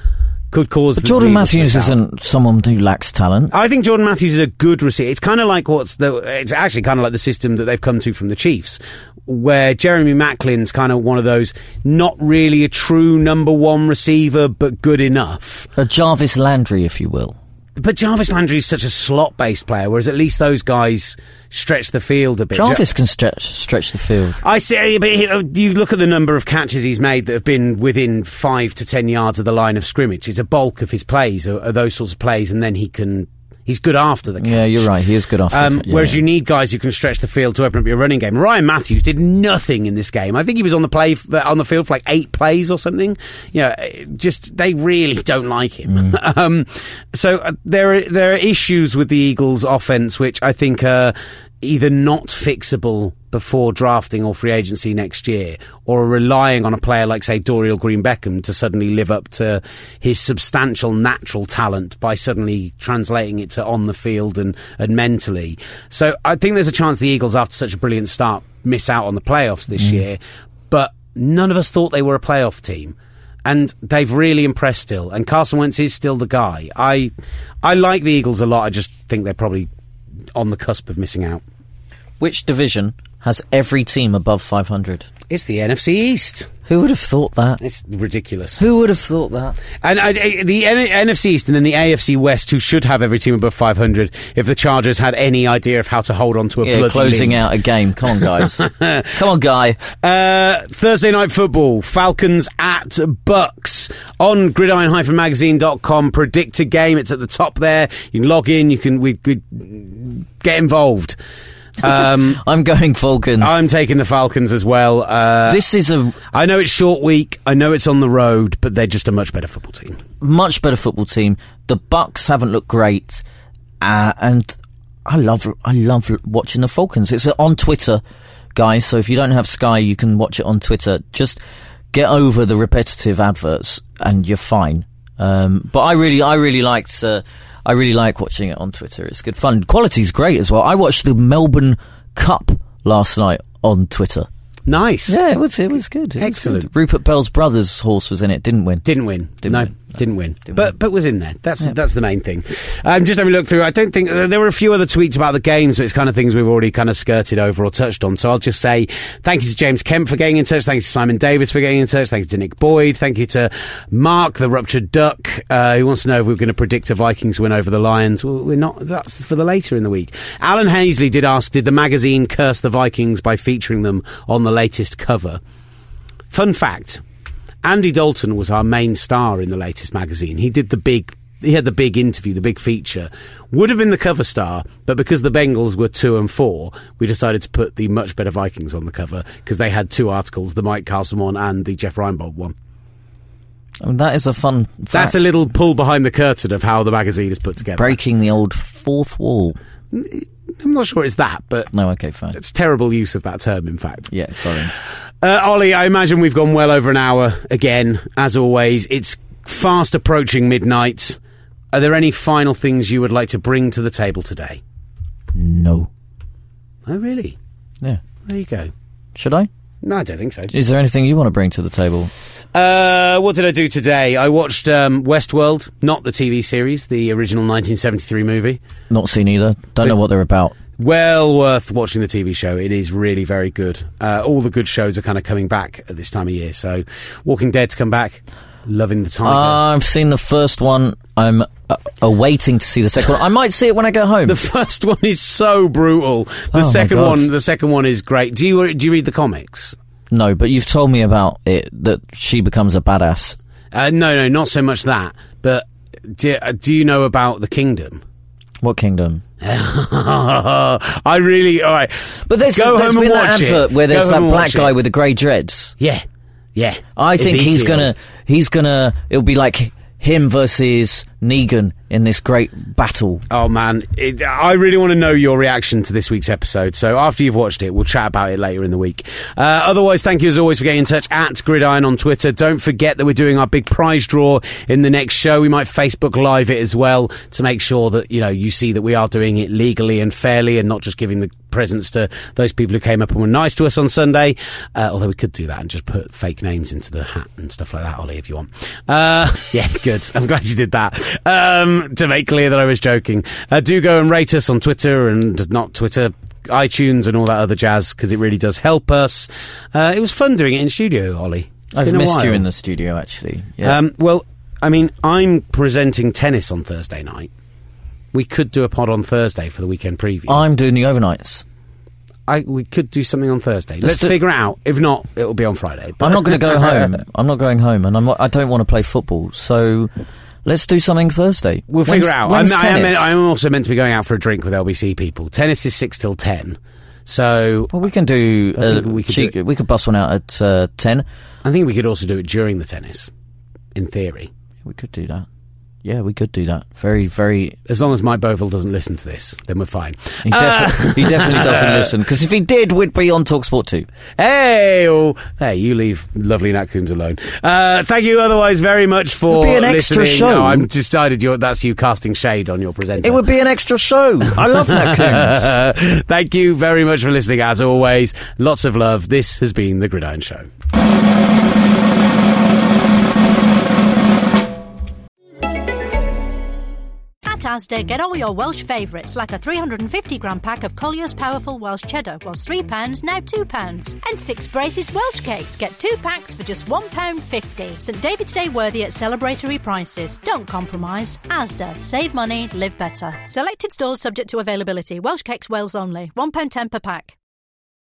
But Jordan Matthews isn't someone who lacks talent. I think Jordan Matthews is a good receiver. It's kind of like it's actually kind of like the system that they've come to from the Chiefs, where Jeremy Macklin's kind of one of those not really a true number one receiver, but good enough. A Jarvis Landry, if you will. But Jarvis Landry is such a slot-based player, whereas at least those guys stretch the field a bit. Jarvis can stretch the field. I see, but you look at the number of catches he's made that have been within 5 to 10 yards of the line of scrimmage. It's a bulk of his plays, are those sorts of plays, and then he can... He's good after the catch. Yeah, you're right. He is good after the catch. Yeah, whereas you need guys who can stretch the field to open up your running game. Ryan Matthews did nothing in this game. I think he was on the field for like 8 plays or something. You know, just they really don't like him. Mm. So there are issues with the Eagles' offense, which I think are either not fixable before drafting or free agency next year, or relying on a player like, say, Dorial Green-Beckham to suddenly live up to his substantial natural talent by suddenly translating it to on the field and mentally. So I think there's a chance the Eagles, after such a brilliant start, miss out on the playoffs this year, but none of us thought they were a playoff team. And they've really impressed still, and Carson Wentz is still the guy. I like the Eagles a lot. I just think they're probably on the cusp of missing out. Which division has every team above 500? It's the NFC East. Who would have thought that? It's ridiculous. Who would have thought that? And the NFC East and then the AFC West, who should have every team above 500, if the Chargers had any idea of how to hold on to a bloody closing lead. Out a game. Come on, guys. Come on, guy. Thursday Night Football, Falcons at Bucks. On gridiron-magazine.com, predict a game. It's at the top there. You can log in. You can we get involved. I'm going Falcons. I'm taking the Falcons as well. This is a... I know it's short week, I know it's on the road, but they're just a much better football team. Much better football team. The Bucks haven't looked great, and I love watching the Falcons. It's on Twitter, guys, so if you don't have Sky, you can watch it on Twitter. Just get over the repetitive adverts, and you're fine. But I really liked... I really like watching it on Twitter. It's good fun. Quality's great as well. I watched the Melbourne Cup last night on Twitter. Nice. Yeah, it was good. Excellent. Was good. Rupert Bell's brother's horse was in it. Didn't win. Didn't win. But was in there. That's the main thing. Just having a look through, I don't think... There were a few other tweets about the game, so it's kind of things we've already kind of skirted over or touched on. So I'll just say thank you to James Kemp for getting in touch. Thank you to Simon Davis for getting in touch. Thank you to Nick Boyd. Thank you to Mark, the Ruptured Duck, who wants to know if we're going to predict a Vikings win over the Lions. Well, we're not. That's for the later in the week. Alan Haisley did ask, did the magazine curse the Vikings by featuring them on the latest cover? Fun fact... Andy Dalton was our main star in the latest magazine. He had the big interview, the big feature. Would have been the cover star, but because the Bengals were 2 and 4, we decided to put the much better Vikings on the cover because they had 2 articles, the Mike Carson one and the Jeff Reinbold one. I mean, that is a fun fact. That's a little pull behind the curtain of how the magazine is put together. Breaking the old fourth wall. I'm not sure it's that, but... No, okay, fine. It's terrible use of that term, in fact. Yeah, sorry. Ollie, I imagine we've gone well over an hour again, as always. It's fast approaching midnight. Are there any final things you would like to bring to the table today? No. Oh, really? Yeah. There you go. Should I? No, I don't think so. Is there anything you want to bring to the table? What did I do today? I watched Westworld, not the TV series, the original 1973 movie. Not seen either. Don't know what they're about. Well worth watching the TV show. It is really very good. All the good shows are kind of coming back at this time of year. So Walking Dead's come back. Loving the Tiger. I've seen the first one. I'm awaiting to see the second one. I might see it when I go home. The first one is so brutal. The second one is great. Do you read the comics? No, but you've told me about it, that she becomes a badass. No, not so much that. But do you know about the Kingdom? What Kingdom? I really... All right. But there's been that advert where there's that black guy with the grey dreads. Yeah. Yeah. I think he's gonna... It'll be like... him versus Negan in this great battle. Oh man, I really want to know your reaction to this week's episode, so after you've watched it we'll chat about it later in the week. Otherwise, thank you as always for getting in touch at Gridiron on Twitter. Don't forget that we're doing our big prize draw in the next show. We might Facebook live it as well to make sure that you see that we are doing it legally and fairly and not just giving the presents to those people who came up and were nice to us on Sunday, although we could do that and just put fake names into the hat and stuff like that, Ollie, if you want. Yeah, good. I'm glad you did that, to make clear that I was joking. Do go and rate us on Twitter and not Twitter, iTunes and all that other jazz, because it really does help us. It was fun doing it in studio, Ollie. I've missed you in the studio, actually. Yeah. Well, I mean, I'm presenting tennis on Thursday night. We could do a pod on Thursday for the weekend preview. I'm doing the overnights. We could do something on Thursday. Let's figure it out. If not, it'll be on Friday. But I'm not going to go home. I'm not going home, and I don't want to play football. So Let's do something Thursday. We'll figure out. I'm also meant to be going out for a drink with LBC people. Tennis is 6 till 10. So well, we can do. We could bust one out at 10. I think we could also do it during the tennis. In theory, we could do that. Yeah, we could do that. Very, very... As long as Mike Bovill doesn't listen to this, then we're fine. He definitely doesn't listen, because if he did, we'd be on TalkSport 2. Hey, you leave lovely Nat Coombs alone. Thank you otherwise very much for listening. It would be an extra show. No, I'm decided that's you casting shade on your presenter. It would be an extra show. I love Nat Coombs. Thank you very much for listening, as always. Lots of love. This has been The Gridiron Show. Asda, get all your Welsh favourites, like a 350-gram pack of Collier's Powerful Welsh Cheddar was £3, now £2. And 6 Braces Welsh Cakes, get 2 packs for just £1.50. St David's Day worthy at celebratory prices. Don't compromise. Asda, save money, live better. Selected stores subject to availability. Welsh Cakes Wales only. £1.10 per pack.